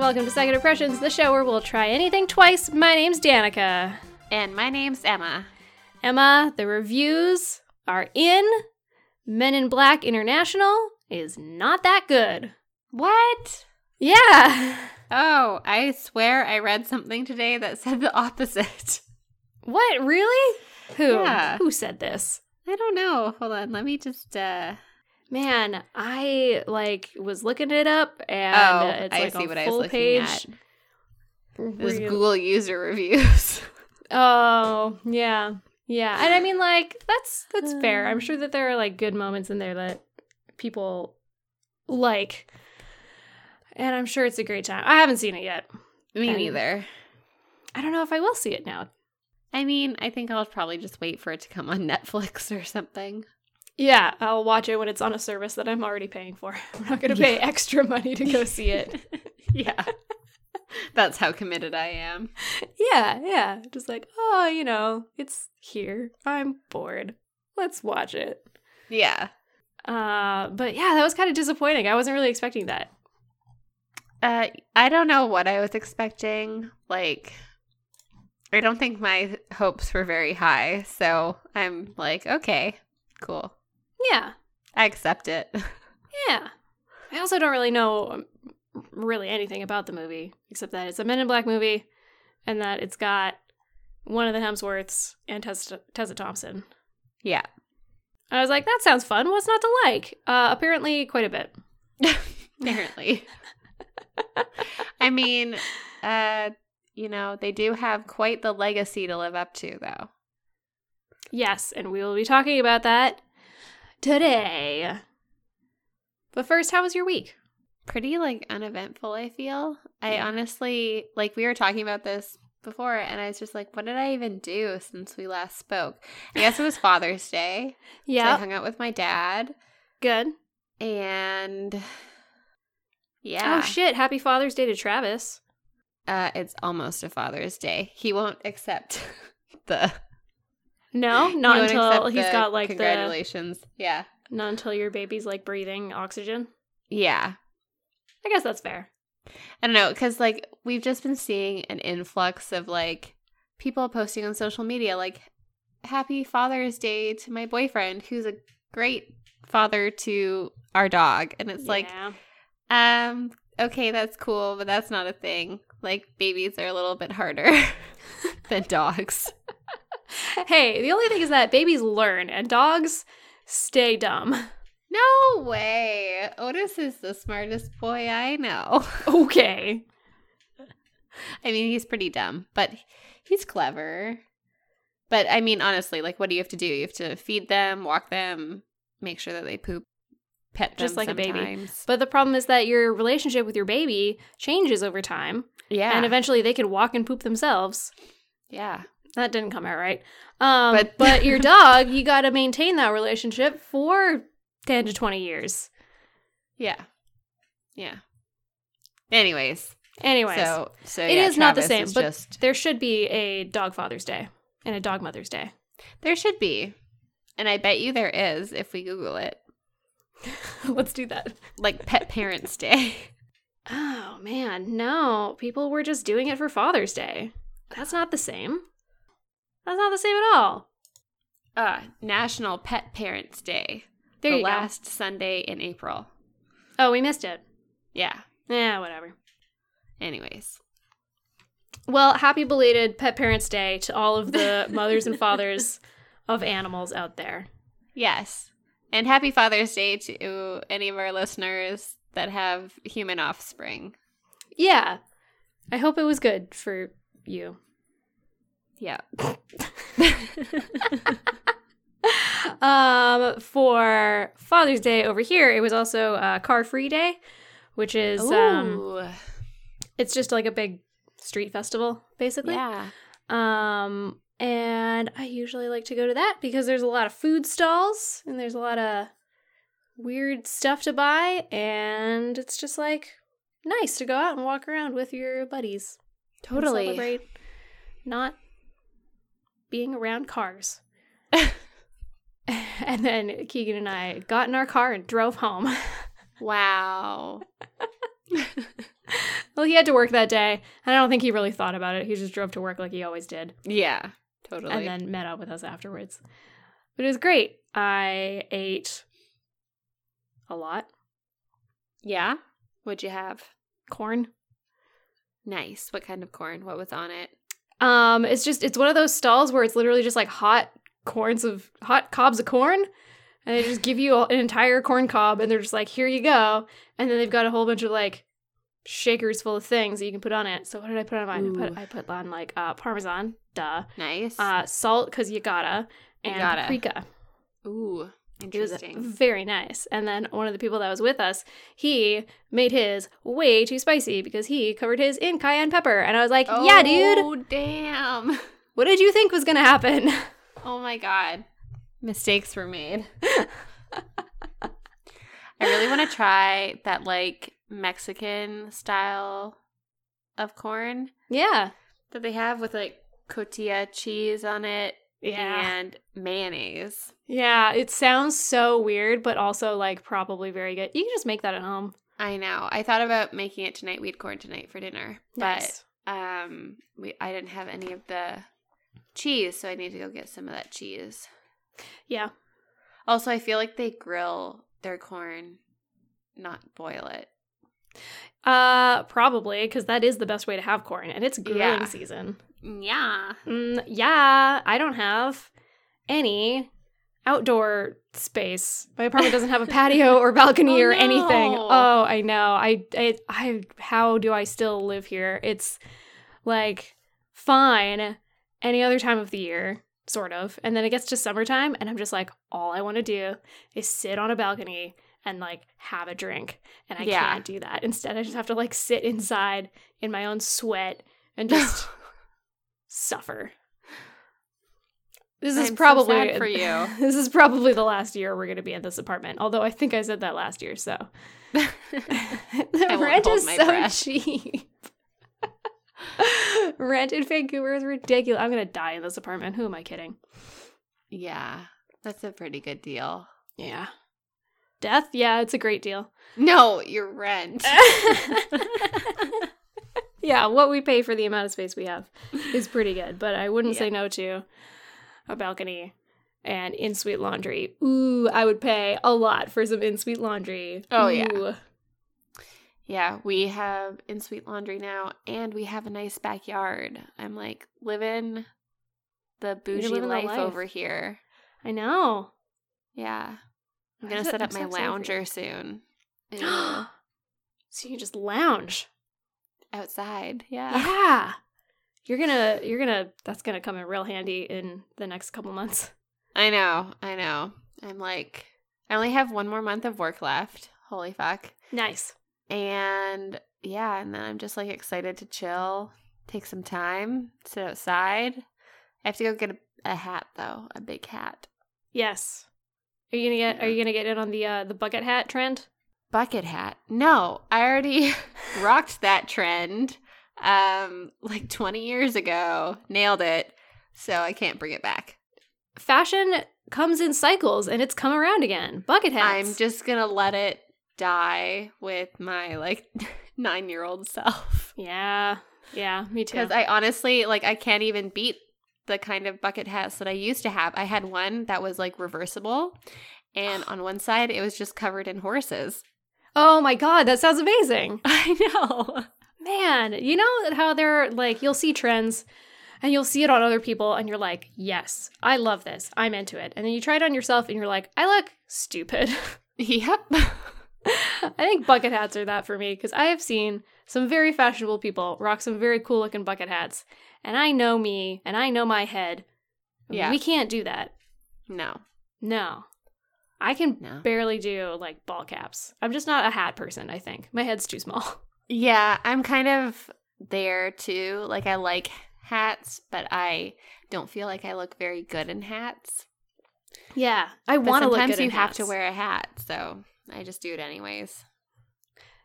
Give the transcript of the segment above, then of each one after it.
and welcome to Second Impressions, the show where we'll try anything twice. My name's Danica. And my name's Emma. Emma, the reviews are in. Men in Black International is not that good. What? Yeah. Oh, I swear I read something today that said the opposite. What? Really? Who? Yeah. Who said this? I don't know. Hold on. Let me just... Man, I was looking it up, and it's I see what I was looking page. At. It was Google user reviews. Oh, yeah. Yeah. And I mean, that's fair. I'm sure that there are, good moments in there that people like. And I'm sure it's a great time. I haven't seen it yet. Me neither. I don't know if I will see it now. I mean, I think I'll probably just wait for it to come on Netflix or something. Yeah, I'll watch it when it's on a service that I'm already paying for. I'm not going to pay extra money to go see it. Yeah. That's how committed I am. Yeah. Just it's here. I'm bored. Let's watch it. Yeah. But yeah, that was kind of disappointing. I wasn't really expecting that. I don't know what I was expecting. I don't think my hopes were very high. So I'm okay, cool. Yeah. I accept it. Yeah. I also don't really know anything about the movie, except that it's a Men in Black movie and that it's got one of the Hemsworths and Tessa Thompson. Yeah. I was like, that sounds fun. What's not to like? Apparently quite a bit. Apparently. I mean, they do have quite the legacy to live up to, though. Yes, and we will be talking about that today. But first, how was your week? Pretty, uneventful, I feel. Yeah. I honestly, we were talking about this before, and I was just what did I even do since we last spoke? I guess it was Father's Day. Yeah. So I hung out with my dad. Good. And, yeah. Oh, shit. Happy Father's Day to Travis. It's almost a Father's Day. He won't accept the... No, not until he's got congratulations. Yeah. Not until your baby's breathing oxygen. Yeah. I guess that's fair. I don't know, because we've just been seeing an influx of people posting on social media happy Father's Day to my boyfriend who's a great father to our dog. And it's okay, that's cool, but that's not a thing. Babies are a little bit harder than dogs. Hey, the only thing is that babies learn and dogs stay dumb. No way. Otis is the smartest boy I know. Okay. I mean, he's pretty dumb, but he's clever. But I mean, honestly, what do you have to do? You have to feed them, walk them, make sure that they poop, pet them just like sometimes. A baby. But the problem is that your relationship with your baby changes over time. Yeah. And eventually they can walk and poop themselves. Yeah. That didn't come out right. But your dog, you got to maintain that relationship for 10 to 20 years. Yeah. Yeah. Anyways. So it is Travis not the same, but there should be a dog Father's Day and a dog Mother's Day. There should be. And I bet you there is if we Google it. Let's do that. Pet Parents Day. Oh, man. No. People were just doing it for Father's Day. That's not the same. That's not the same at all. National Pet Parents Day. There you go. The last Sunday in April. Oh, we missed it. Yeah. Yeah, whatever. Anyways. Well, happy belated Pet Parents Day to all of the mothers and fathers of animals out there. Yes. And happy Father's Day to any of our listeners that have human offspring. Yeah. I hope it was good for you. Yeah. For Father's Day over here, it was also Car-Free Day, which is it's just a big street festival, basically. Yeah. And I usually like to go to that because there's a lot of food stalls and there's a lot of weird stuff to buy, and it's just nice to go out and walk around with your buddies. Totally. And celebrate not being around cars. And then Keegan and I got in our car and drove home. Wow. Well, he had to work that day, and I don't think he really thought about it. He just drove to work like he always did. Yeah, totally. And then met up with us afterwards. But it was great. I ate a lot. Yeah? What'd you have? Corn. Nice. What kind of corn? What was on it? It's one of those stalls where it's literally just like hot cobs of corn. And they just give you an entire corn cob, and they're just like, here you go. And then they've got a whole bunch of, like, shakers full of things that you can put on it. So what did I put on mine? I put on, like, Parmesan. Duh. Nice. Salt, because you gotta. And paprika. Ooh. Interesting. It was very nice. And then one of the people that was with us, he made his way too spicy because he covered his in cayenne pepper. And I was like, yeah, dude. Oh, damn. What did you think was going to happen? Oh, my God. Mistakes were made. I really want to try that, like, Mexican style of corn. Yeah. That they have with, like, cotija cheese on it. Yeah. And mayonnaise. Yeah, it sounds so weird, but also, like, probably very good. You can just make that at home. I know. I thought about making it tonight. We had corn tonight for dinner. Nice. But I didn't have any of the cheese, so I need to go get some of that cheese. Yeah. Also, I feel like they grill their corn, not boil it. Probably, because that is the best way to have corn, and it's grilling season. Yeah. Yeah, I don't have any outdoor space. My apartment doesn't have a patio or balcony or anything. Oh, I know. I how do I still live here? It's like fine any other time of the year, sort of. And then it gets to summertime, and I'm just like, all I want to do is sit on a balcony and, like, have a drink. And I can't do that. Instead, I just have to, like, sit inside in my own sweat and just suffer. I'm so sad for you. This is probably the last year we're going to be in this apartment. Although I think I said that last year, so. The rent is so cheap. Rent in Vancouver is ridiculous. I'm going to die in this apartment. Who am I kidding? Yeah. That's a pretty good deal. Yeah. Death? Yeah, it's a great deal. No, your rent. Yeah, what we pay for the amount of space we have is pretty good, but I wouldn't say no to a balcony and in-suite laundry. Ooh, I would pay a lot for some in-suite laundry. Oh, yeah. Yeah, we have in-suite laundry now, and we have a nice backyard. I'm, like, living the bougie life over here. I know. Yeah. I'm going to set up my lounger soon. So you can just lounge outside. Yeah. Yeah. You're going to that's going to come in real handy in the next couple months. I know. I'm like, I only have one more month of work left. Holy fuck. Nice. And yeah, and then I'm just, like, excited to chill, take some time, sit outside. I have to go get a hat though, a big hat. Yes. Are you gonna get in on the bucket hat trend? Bucket hat? No, I already rocked that trend, like 20 years ago. Nailed it. So I can't bring it back. Fashion comes in cycles, and it's come around again. Bucket hats. I'm just gonna let it die with my, like, 9-year-old self. Yeah, me too. Because I honestly, like, I can't even beat the kind of bucket hats that I used to have. I had one that was, like, reversible, and on one side it was just covered in horses. Oh my God, that sounds amazing. I know. Man, you know how they're, like, you'll see trends and you'll see it on other people and you're like, yes, I love this. I'm into it. And then you try it on yourself and you're like, I look stupid. Yep. I think bucket hats are that for me, because I have seen some very fashionable people rock some very cool looking bucket hats, and I know me, and I know my head. Yeah. We can't do that. No. I can barely do, like, ball caps. I'm just not a hat person, I think. My head's too small. Yeah, I'm kind of there too. Like, I like hats, but I don't feel like I look very good in hats. Yeah, I want to look good in hats. Sometimes you have to wear a hat, so I just do it anyways.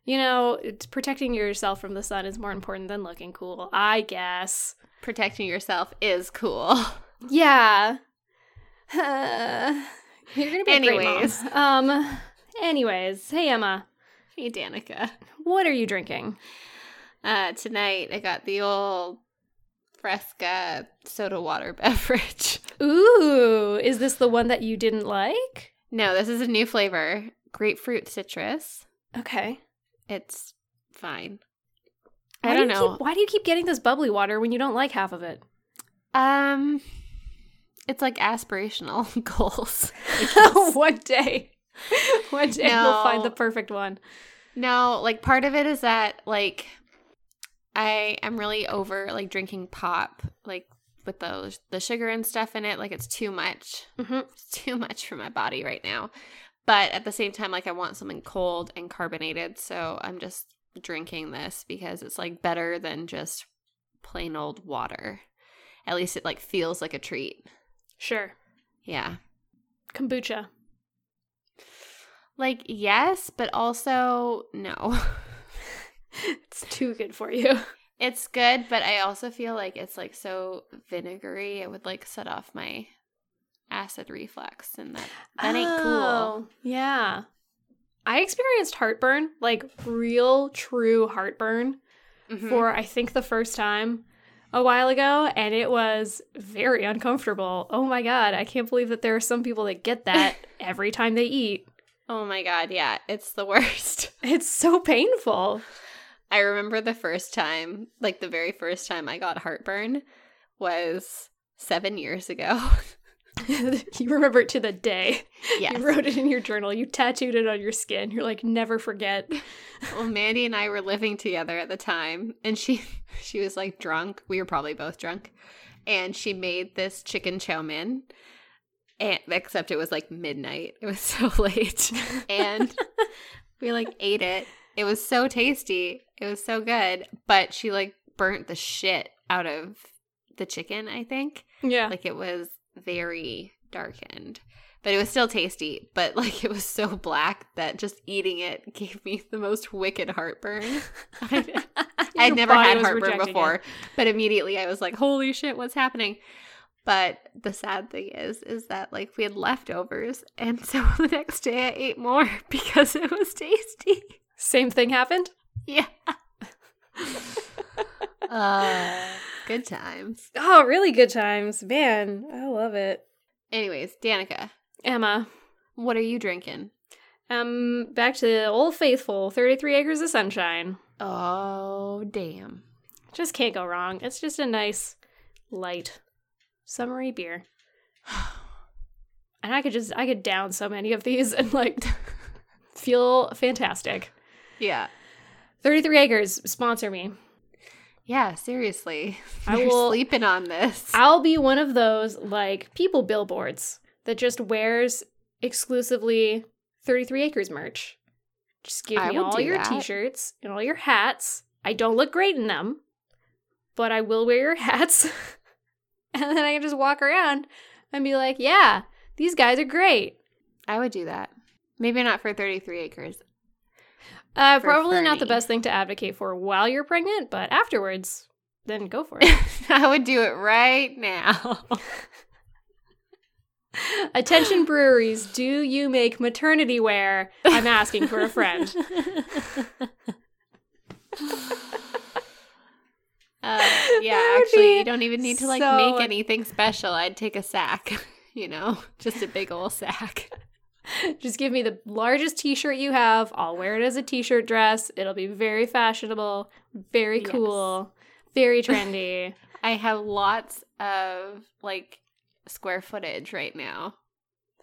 You know, protecting yourself from the sun is more important than looking cool, I guess. Protecting yourself is cool. Yeah. You're going to be a great mom. Anyways, hey, Emma. Hey, Danica. What are you drinking? Tonight, I got the old Fresca soda water beverage. Ooh, is this the one that you didn't like? No, this is a new flavor. Grapefruit citrus. Okay. It's fine. I don't know. Why do you keep getting this bubbly water when you don't like half of it? It's like aspirational goals. One day you'll find the perfect one. No, like part of it is that like I am really over like drinking pop, like with the sugar and stuff in it. Like it's too much. Mm-hmm. It's too much for my body right now. But at the same time, like I want something cold and carbonated. So I'm just drinking this because it's like better than just plain old water. At least it like feels like a treat. Sure. Yeah. Kombucha. Like, yes, but also no. It's too good for you. It's good, but I also feel like it's like so vinegary. It would like set off my acid reflux, and that ain't cool. Yeah. I experienced heartburn, like real true heartburn, mm-hmm. for I think the first time a while ago, and it was very uncomfortable. Oh my God. I can't believe that there are some people that get that every time they eat. Oh my God, yeah. It's the worst. It's so painful. I remember the first time, like the very first time I got heartburn was 7 years ago. You remember it to the day. Yes. You wrote it in your journal. You tattooed it on your skin. You're like, never forget. Well, Mandy and I were living together at the time, and she was like drunk. We were probably both drunk. And she made this chicken chow mein. And, except it was like midnight. It was so late. And we like ate it. It was so tasty. It was so good. But she like burnt the shit out of the chicken, I think. Yeah. Like it was very darkened. But it was still tasty. But like it was so black that just eating it gave me the most wicked heartburn. I'd never had heartburn before. It. But immediately I was like, holy shit, what's happening? But the sad thing is that, like, we had leftovers, and so the next day I ate more because it was tasty. Same thing happened? Yeah. Good times. Oh, really good times. Man, I love it. Anyways, Danica. Emma. What are you drinking? Back to the old faithful, 33 Acres of Sunshine. Oh, damn. Just can't go wrong. It's just a nice, light summery beer. And I could down so many of these and like feel fantastic. Yeah. 33 Acres, sponsor me. Yeah, seriously. You're sleeping on this. I'll be one of those like people billboards that just wears exclusively 33 Acres merch. Just give me all your t-shirts and all your hats. I don't look great in them, but I will wear your hats. And then I can just walk around and be like, yeah, these guys are great. I would do that. Maybe not for 33 Acres. Probably 30. Not the best thing to advocate for while you're pregnant, but afterwards, then go for it. I would do it right now. Attention breweries, do you make maternity wear? I'm asking for a friend. Yeah, actually, you don't even need to, like, make anything special. I'd take a sack, you know, just a big old sack. Just give me the largest t-shirt you have. I'll wear it as a t-shirt dress. It'll be very fashionable, very cool, very trendy. I have lots of, like, square footage right now.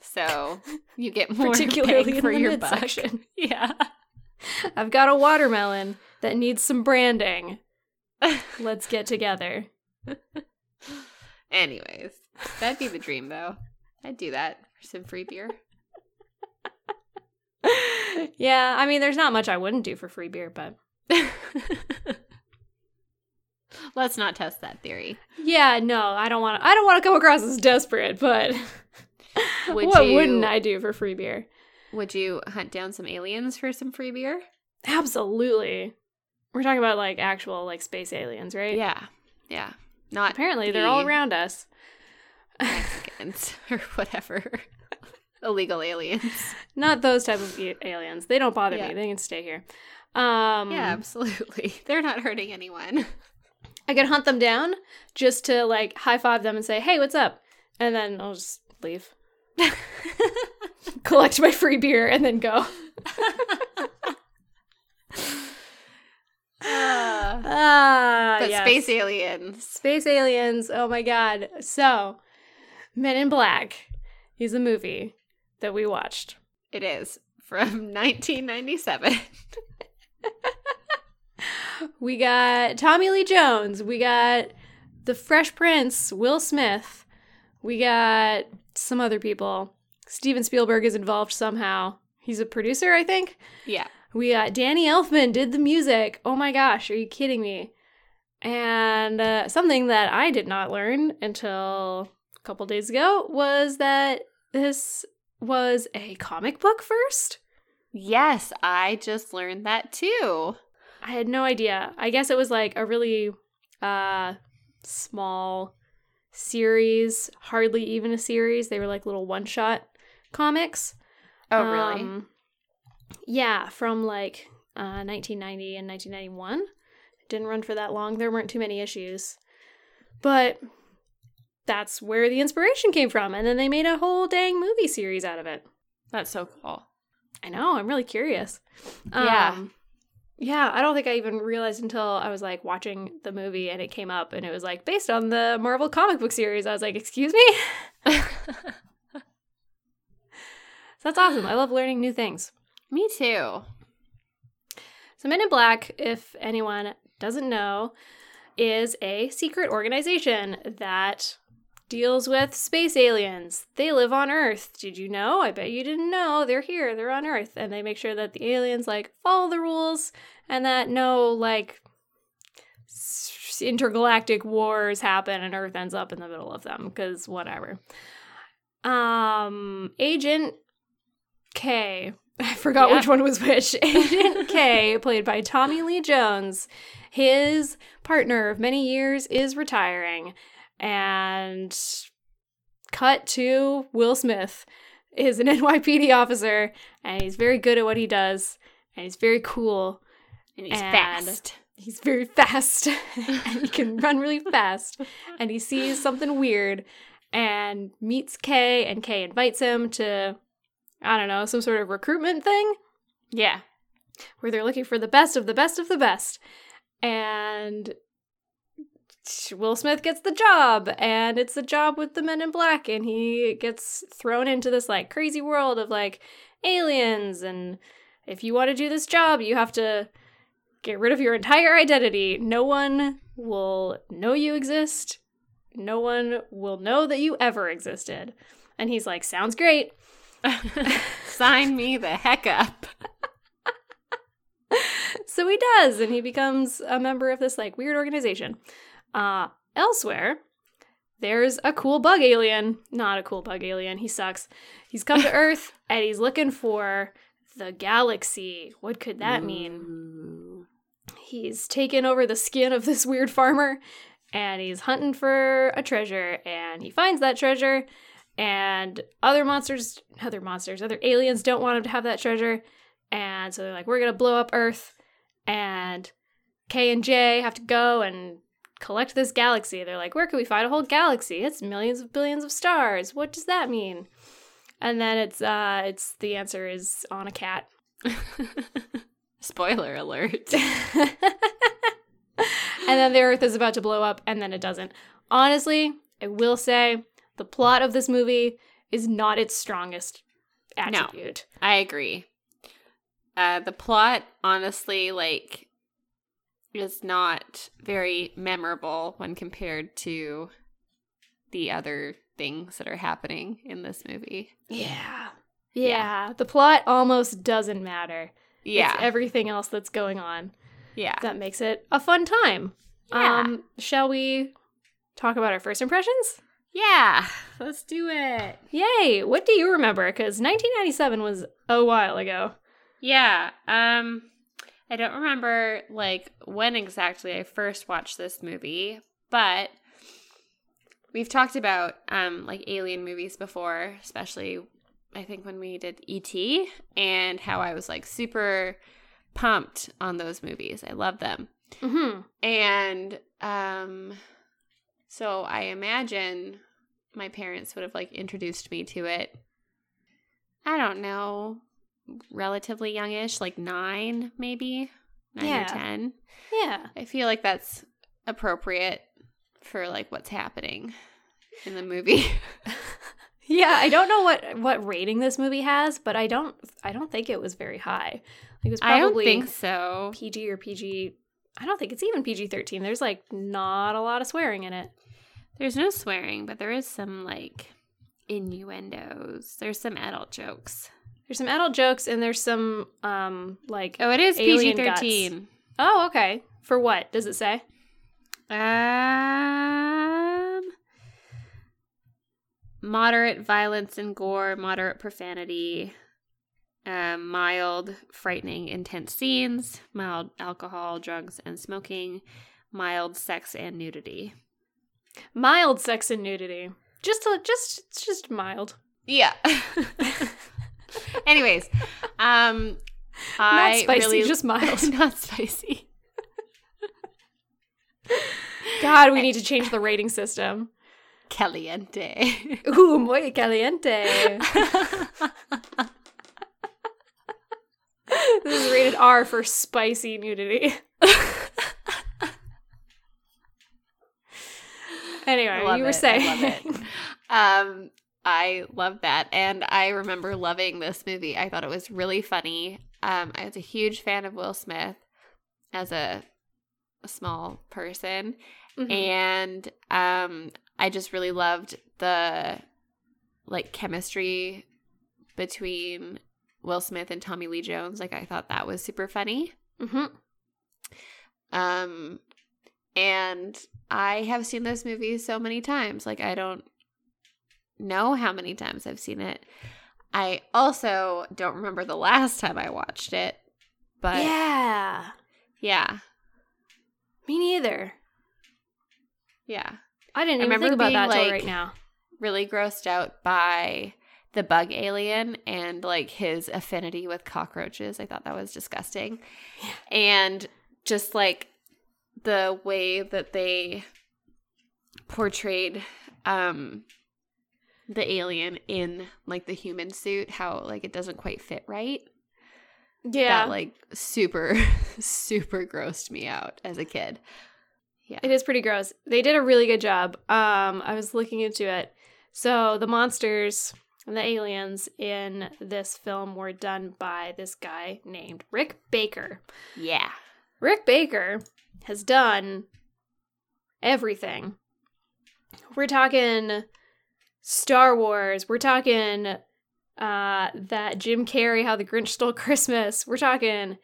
So you get more particularly for your buck. Yeah. I've got a watermelon that needs some branding. Let's get together. Anyways, that'd be the dream, though. I'd do that for some free beer. Yeah, I mean, there's not much I wouldn't do for free beer, but... Let's not test that theory. Yeah, no, I don't want to come across as desperate, but wouldn't I do for free beer? Would you hunt down some aliens for some free beer? Absolutely. We're talking about, like, actual, like, space aliens, right? Yeah. Yeah. Not apparently, they're all around us. Mexicans or whatever. Illegal aliens. Not those type of aliens. They don't bother me. They can stay here. Yeah, absolutely. They're not hurting anyone. I could hunt them down just to, like, high-five them and say, hey, what's up? And then I'll just leave. Collect my free beer and then go. But yes. Space aliens. Space aliens. Oh, my God. So, Men in Black is a movie that we watched. It is. From 1997. We got Tommy Lee Jones. We got the Fresh Prince, Will Smith. We got some other people. Steven Spielberg is involved somehow. He's a producer, I think. Yeah. We got Danny Elfman did the music. Oh my gosh, are you kidding me? And something that I did not learn until a couple days ago was that this was a comic book first. Yes, I just learned that too. I had no idea. I guess it was like a really small series, hardly even a series. They were like little one-shot comics. Oh, really? Yeah, from like 1990 and 1991. It didn't run for that long. There weren't too many issues. But that's where the inspiration came from. And then they made a whole dang movie series out of it. That's so cool. I know. I'm really curious. Yeah, I don't think I even realized until I was, like, watching the movie and it came up and it was, like, based on the Marvel comic book series. I was like, excuse me? So that's awesome. I love learning new things. Me too. So Men in Black, if anyone doesn't know, is a secret organization that deals with space aliens. They live on Earth. Did you know? I bet you didn't know. They're here. They're on Earth. And they make sure that the aliens, like, follow the rules and that no, like, intergalactic wars happen and Earth ends up in the middle of them because whatever. Agent K. I forgot which one was which. Agent K, played by Tommy Lee Jones. His partner of many years is retiring. And cut to Will Smith is an NYPD officer, and he's very good at what he does, and he's very cool. And he's fast. He's very fast, and he can run really fast. And he sees something weird and meets Kay, and Kay invites him to, I don't know, some sort of recruitment thing? Yeah. Where they're looking for the best of the best of the best. And Will Smith gets the job, and it's a job with the Men in Black, and he gets thrown into this, like, crazy world of, like, aliens, and if you want to do this job, you have to get rid of your entire identity. No one will know you exist. No one will know that you ever existed. And he's like, sounds great. Sign me the heck up. So he does, and he becomes a member of this, like, weird organization. Elsewhere, there's a cool bug alien. Not a cool bug alien. He sucks. He's come to Earth, and he's looking for the galaxy. What could that mean? He's taken over the skin of this weird farmer, and he's hunting for a treasure, and he finds that treasure, and other aliens don't want him to have that treasure, and so they're like, we're going to blow up Earth, and K and J have to go and collect this galaxy. They're like, where can we find a whole galaxy? It's millions of billions of stars. What does that mean? And then it's the answer is on a cat. Spoiler alert. And then the Earth is about to blow up, and then it doesn't. Honestly, I will say the plot of this movie is not its strongest attribute. No, I agree. The plot, honestly, like, is not very memorable when compared to the other things that are happening in this movie. Yeah. The plot almost doesn't matter. Yeah. It's everything else that's going on. Yeah. That makes it a fun time. Yeah. Shall we talk about our first impressions? Yeah. Let's do it. Yay. What do you remember? Because 1997 was a while ago. Yeah. I don't remember, like, when exactly I first watched this movie, but we've talked about, like, alien movies before, especially, I think, when we did E.T., and how I was, like, super pumped on those movies. I love them. Mm-hmm. And so I imagine my parents would have like introduced me to it. I don't know, relatively youngish, like 9 maybe, 9 yeah. or 10. Yeah. I feel like that's appropriate for like what's happening in the movie. Yeah, I don't know what rating this movie has, but I don't think it was very high. Like, it was probably, I don't think so. PG or PG. I don't think it's even PG-13. There's like not a lot of swearing in it. There's no swearing, but there is some like innuendos. There's some adult jokes. There's some adult jokes, and there's some like, oh, it is PG-13. Oh, okay. For what does it say? Moderate violence and gore, moderate profanity, mild, frightening, intense scenes, mild alcohol, drugs, and smoking, mild sex and nudity. Mild sex and nudity. Just mild. Yeah. Anyways, not spicy, really, just mild. Not spicy. God, we need to change the rating system. Caliente. Ooh, muy caliente. This is rated R for spicy nudity. Anyway, you were saying. I love it. I love that. And I remember loving this movie. I thought it was really funny. I was a huge fan of Will Smith as a small person. Mm-hmm. And I just really loved the like chemistry between Will Smith and Tommy Lee Jones. Like, I thought that was super funny. Mm-hmm. And I have seen this movie so many times. Like, I don't know how many times I've seen it. I also don't remember the last time I watched it. But yeah. Me neither. Yeah. I didn't even think about that until right now. Really grossed out by the bug alien and like his affinity with cockroaches. I thought that was disgusting. Yeah. And just like the way that they portrayed the alien in like the human suit, how like it doesn't quite fit right. Yeah. That like super, super grossed me out as a kid. Yeah. It is pretty gross. They did a really good job. I was looking into it. So the monsters and the aliens in this film were done by this guy named Rick Baker. Yeah. Rick Baker has done everything. We're talking Star Wars. We're talking that Jim Carrey, How the Grinch Stole Christmas. We're talking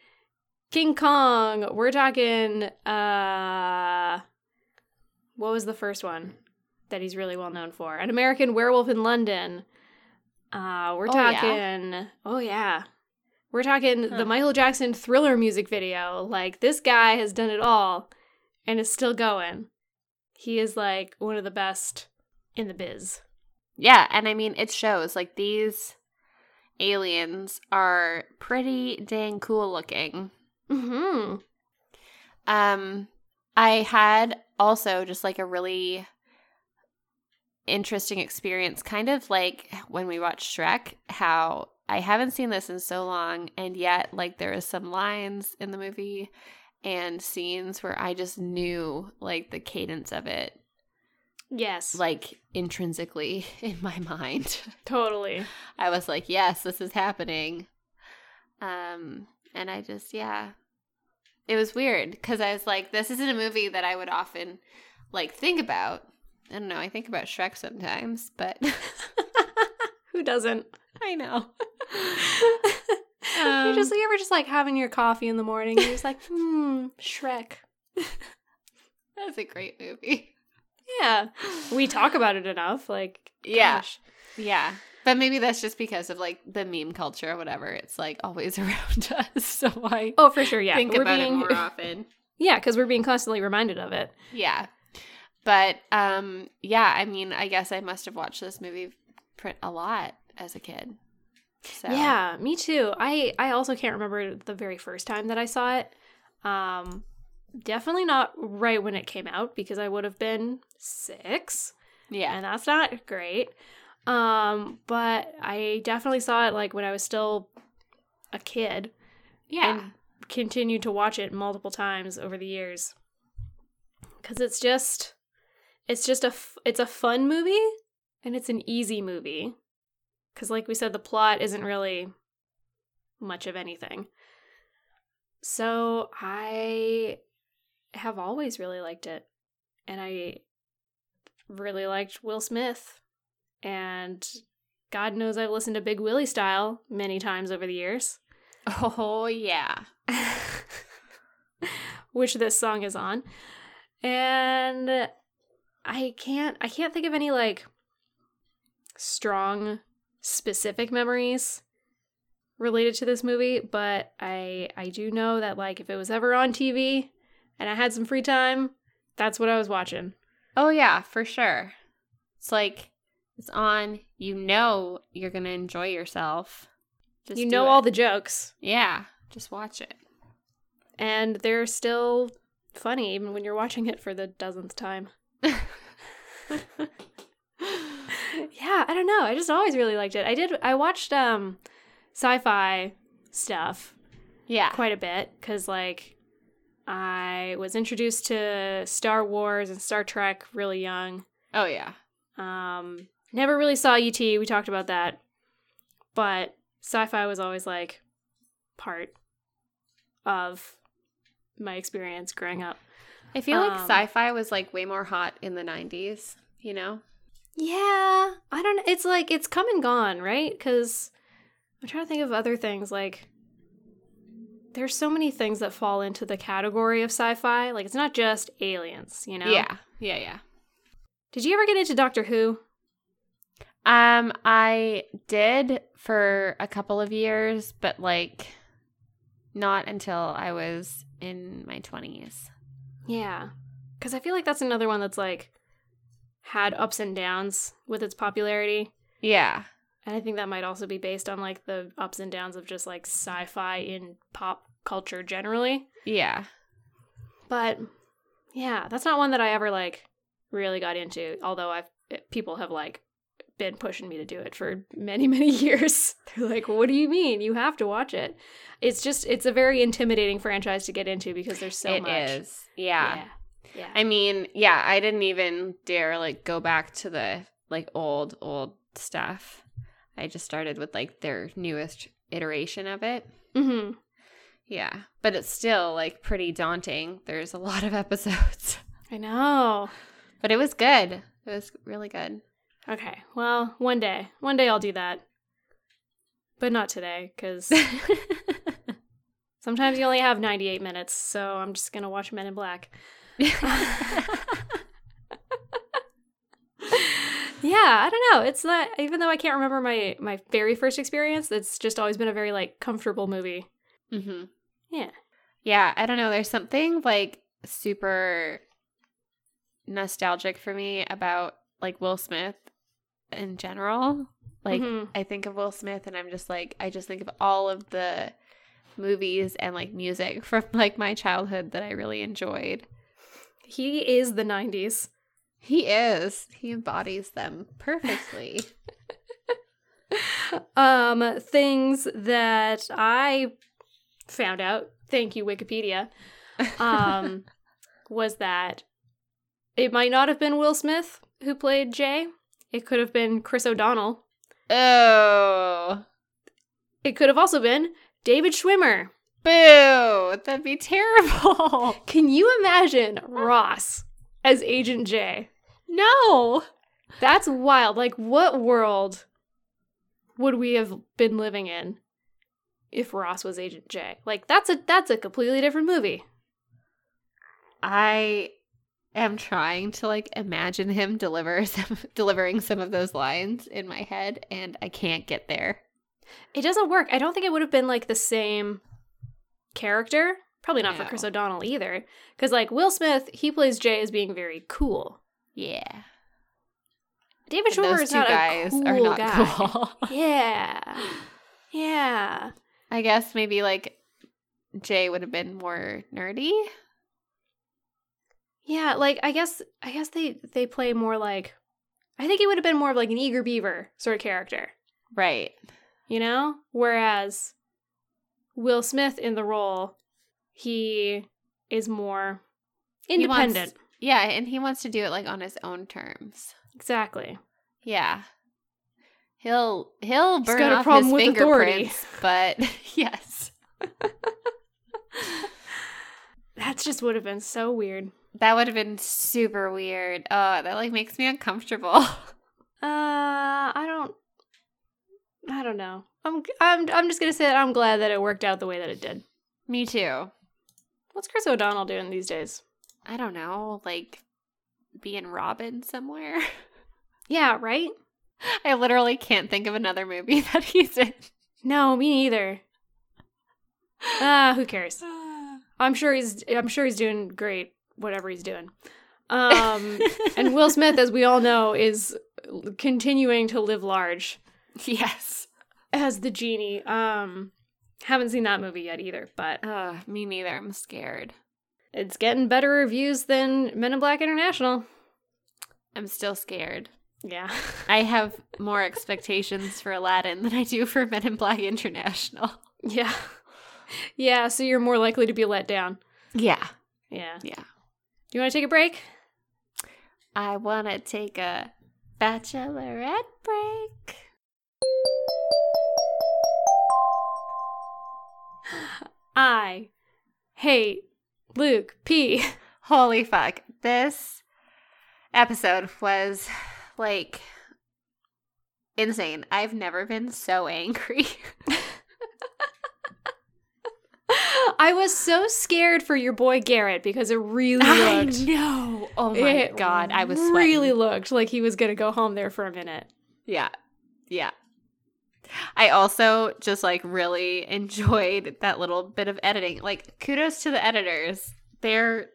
King Kong. We're talking, what was the first one that he's really well known for? An American Werewolf in London. We're talking the Michael Jackson Thriller music video. Like, this guy has done it all and is still going. He is like one of the best in the biz. Yeah. And I mean, it shows. Like, these aliens are pretty dang cool looking. Mm-hmm. I had also just like a really interesting experience, kind of like when we watched Shrek, how I haven't seen this in so long, and yet like there is some lines in the movie and scenes where I just knew like the cadence of it. Yes. Like intrinsically in my mind. Totally. I was like, yes, this is happening. And I just, yeah, it was weird because I was like, this isn't a movie that I would often like think about. I don't know. I think about Shrek sometimes, but who doesn't? I know. You ever just like having your coffee in the morning and you're just like, Shrek. That's a great movie. Yeah. We talk about it enough. Like, gosh. Yeah. But maybe that's just because of like the meme culture or whatever. It's like always around us. So I for sure, yeah. think about it more often. Yeah, because we're being constantly reminded of it. Yeah. But I mean, I guess I must have watched this movie a lot as a kid. So. Yeah, me too. I also can't remember the very first time that I saw it. Definitely not right when it came out because I would have been 6. Yeah. And that's not great. But I definitely saw it like when I was still a kid. Yeah. And continued to watch it multiple times over the years. Because it's a fun movie and it's an easy movie. Because like we said, the plot isn't really much of anything. So I have always really liked it. And I really liked Will Smith. And God knows I've listened to Big Willie Style many times over the years. Oh, yeah. Which this song is on. And I can't think of any, like, strong, specific memories related to this movie, but I do know that, like, if it was ever on TV and I had some free time, that's what I was watching. Oh, yeah, for sure. It's like, it's on, you know you're going to enjoy yourself. Just you know all the jokes. Yeah, just watch it. And they're still funny even when you're watching it for the 12th time. Yeah, I don't know. I just always really liked it. I watched sci-fi stuff. Yeah. Quite a bit because like I was introduced to Star Wars and Star Trek really young. Oh yeah. Never really saw E.T. We talked about that. But sci-fi was always like part of my experience growing up. I feel like sci-fi was like way more hot in the 90s, you know? Yeah. I don't know. It's like, it's come and gone, right? Because I'm trying to think of other things. Like, there's so many things that fall into the category of sci-fi. Like, it's not just aliens, you know? Yeah. Yeah, yeah. Did you ever get into Doctor Who? I did for a couple of years, but like not until I was in my 20s. Yeah. Because I feel like that's another one that's like had ups and downs with its popularity. Yeah. And I think that might also be based on like the ups and downs of just like sci-fi in pop culture generally. Yeah. But yeah, that's not one that I ever like really got into, although people have like been pushing me to do it for many, many years. They're like, what do you mean? You have to watch it. It's just, it's a very intimidating franchise to get into because there's so much. It is. Yeah. Yeah. I mean, yeah, I didn't even dare like go back to the like old stuff. I just started with like their newest iteration of it. Mm-hmm. Yeah. But it's still like pretty daunting. There's a lot of episodes. I know. But it was good. It was really good. Okay, well, one day I'll do that, but not today, because sometimes you only have 98 minutes, so I'm just going to watch Men in Black. Yeah, I don't know. It's not, even though I can't remember my very first experience, it's just always been a very, like, comfortable movie. Mm-hmm. Yeah. Yeah, I don't know. There's something, like, super nostalgic for me about, like, Will Smith. In general, like, mm-hmm. I think of Will Smith and I'm just like, I just think of all of the movies and like music from like my childhood that I really enjoyed. He is the 90s. He is. He embodies them perfectly. Things that I found out, thank you Wikipedia, was that it might not have been Will Smith who played Jay. It could have been Chris O'Donnell. Oh. It could have also been David Schwimmer. Boo. That'd be terrible. Can you imagine Ross as Agent J? No. That's wild. Like, what world would we have been living in if Ross was Agent J? Like, that's a completely different movie. I'm trying to like imagine him delivering some of those lines in my head, and I can't get there. It doesn't work. I don't think it would have been like the same character. Probably not for Chris O'Donnell either, because like Will Smith, he plays Jay as being very cool. Yeah. David Schwimmer is not a cool guy. Yeah. Yeah. I guess maybe like Jay would have been more nerdy. Yeah, like I guess they play more like, I think it would have been more of like an eager beaver sort of character. Right. You know? Whereas Will Smith in the role, he is more independent. He wants to do it like on his own terms. Exactly. Yeah. He'll burn off his fingerprints, but yes. That just would have been so weird. That would have been super weird. That like makes me uncomfortable. I don't know. I'm just gonna say that I'm glad that it worked out the way that it did. Me too. What's Chris O'Donnell doing these days? I don't know. Like being Robin somewhere. Yeah. Right. I literally can't think of another movie that he's in. No, me neither. Who cares? I'm sure he's doing great. Whatever he's doing. And Will Smith, as we all know, is continuing to live large. Yes. As the genie. Haven't seen that movie yet either, but. Me neither. I'm scared. It's getting better reviews than Men in Black International. I'm still scared. Yeah. I have more expectations for Aladdin than I do for Men in Black International. Yeah. Yeah, so you're more likely to be let down. Yeah. Yeah. Yeah. You want to take a break? I want to take a Bachelorette break. I hate Luke P. Holy fuck. This episode was, like, insane. I've never been so angry. I was so scared for your boy Garrett because it really looked. I know. Oh my God. I was sweating. It really looked like he was going to go home there for a minute. Yeah. Yeah. I also just like really enjoyed that little bit of editing. Like kudos to the editors. They're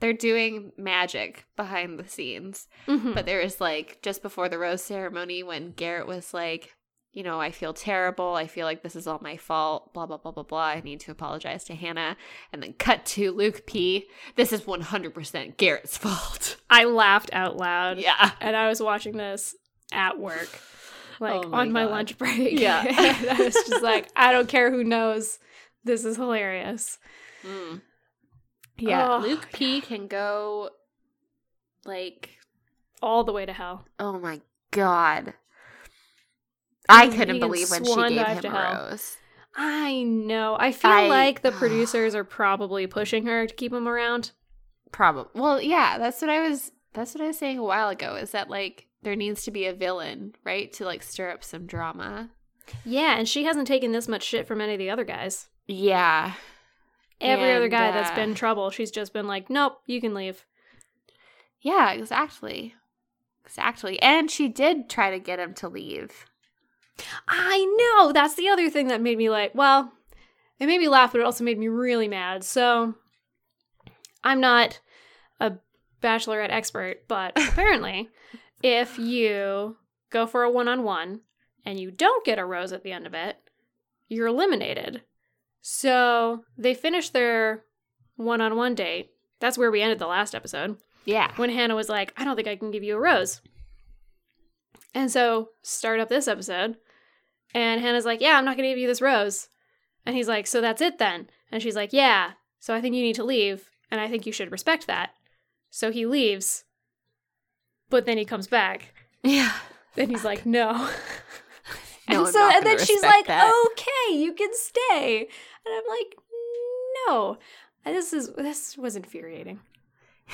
doing magic behind the scenes. Mm-hmm. But there was like just before the rose ceremony when Garrett was like, you know, I feel terrible. I feel like this is all my fault. Blah, blah, blah, blah, blah. I need to apologize to Hannah. And then cut to Luke P. This is 100% Garrett's fault. I laughed out loud. Yeah. And I was watching this at work, like on my lunch break. Yeah. And I was just like, I don't care who knows. This is hilarious. Mm. Yeah. Luke P can go like all the way to hell. Oh my God. I couldn't believe when she gave him a rose. I know. I feel like the producers are probably pushing her to keep him around. Probably. Well, yeah, that's what I was saying a while ago, is that like there needs to be a villain, right? To like stir up some drama. Yeah, and she hasn't taken this much shit from any of the other guys. Yeah. Every other guy that's been trouble, she's just been like, nope, you can leave. Yeah, exactly. Exactly. And she did try to get him to leave. I know. That's the other thing that made me like, well, it made me laugh, but it also made me really mad. So I'm not a Bachelorette expert, but apparently if you go for a one-on-one and you don't get a rose at the end of it, you're eliminated. So they finished their one-on-one date. That's where we ended the last episode. Yeah. When Hannah was like, I don't think I can give you a rose. And so start up this episode. And Hannah's like, yeah, I'm not going to give you this rose. And he's like, so that's it then. And she's like, yeah, so I think you need to leave. And I think you should respect that. So he leaves. But then he comes back. Yeah. Then he's like, no. And then she's like, okay, you can stay. And I'm like, no. And this was infuriating.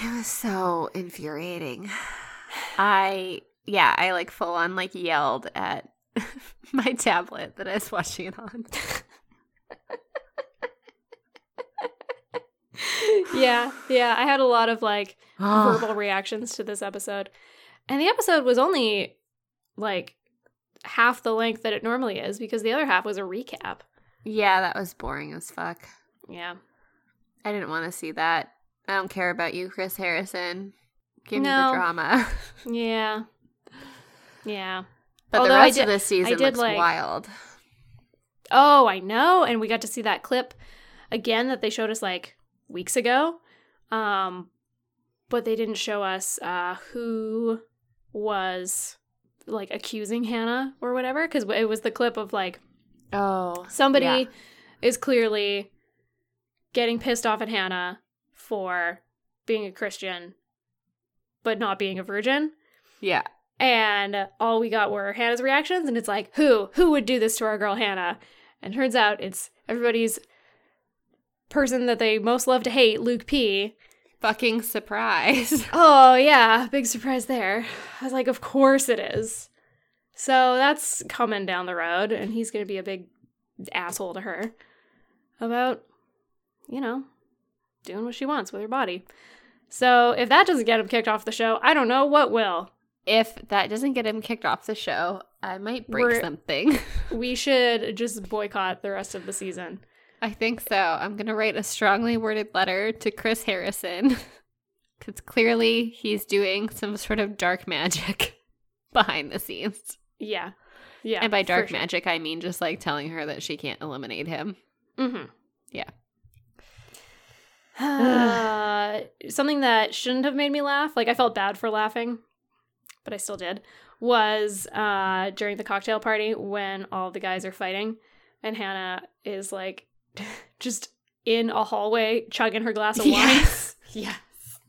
It was so infuriating. I like full on like yelled at my tablet that I was watching it on. Yeah. I had a lot of like verbal reactions to this episode. And the episode was only like half the length that it normally is because the other half was a recap. Yeah, that was boring as fuck. Yeah. I didn't want to see that. I don't care about you, Chris Harrison. Give me the drama. Yeah. Yeah. But although the rest of this season looks wild. Oh, I know. And we got to see that clip again that they showed us like weeks ago. But they didn't show us who was like accusing Hannah or whatever, because it was the clip of like, oh, somebody is clearly getting pissed off at Hannah for being a Christian but not being a virgin. Yeah. And all we got were Hannah's reactions, and it's like, who would do this to our girl Hannah? And turns out it's everybody's person that they most love to hate, Luke P. Fucking surprise. Oh, yeah. Big surprise there. I was like, of course it is. So that's coming down the road, and he's going to be a big asshole to her about, you know, doing what she wants with her body. So if that doesn't get him kicked off the show, I don't know what will. If that doesn't get him kicked off the show, I might break something. We should just boycott the rest of the season. I think so. I'm going to write a strongly worded letter to Chris Harrison because clearly he's doing some sort of dark magic behind the scenes. Yeah. Yeah. And by dark magic, I mean just like telling her that she can't eliminate him. Mm-hmm. Yeah. Something that shouldn't have made me laugh, like I felt bad for laughing, but I still did, was during the cocktail party when all the guys are fighting and Hannah is like just in a hallway chugging her glass of wine. Yes.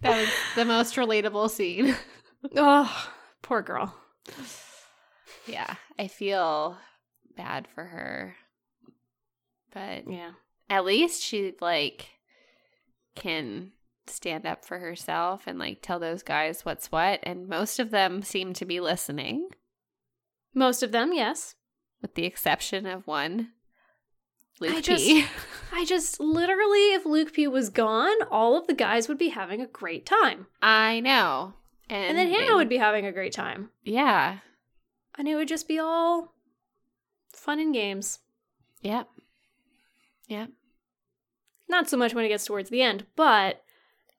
That was the most relatable scene. Oh, poor girl. Yeah, I feel bad for her. But yeah, at least she like can stand up for herself and like tell those guys what's what. And most of them seem to be listening. Most of them, yes. With the exception of one, Luke P. I just literally, if Luke P was gone, all of the guys would be having a great time. I know. And then Hannah would be having a great time. Yeah. And it would just be all fun and games. Yep. Yeah. Not so much when it gets towards the end, but,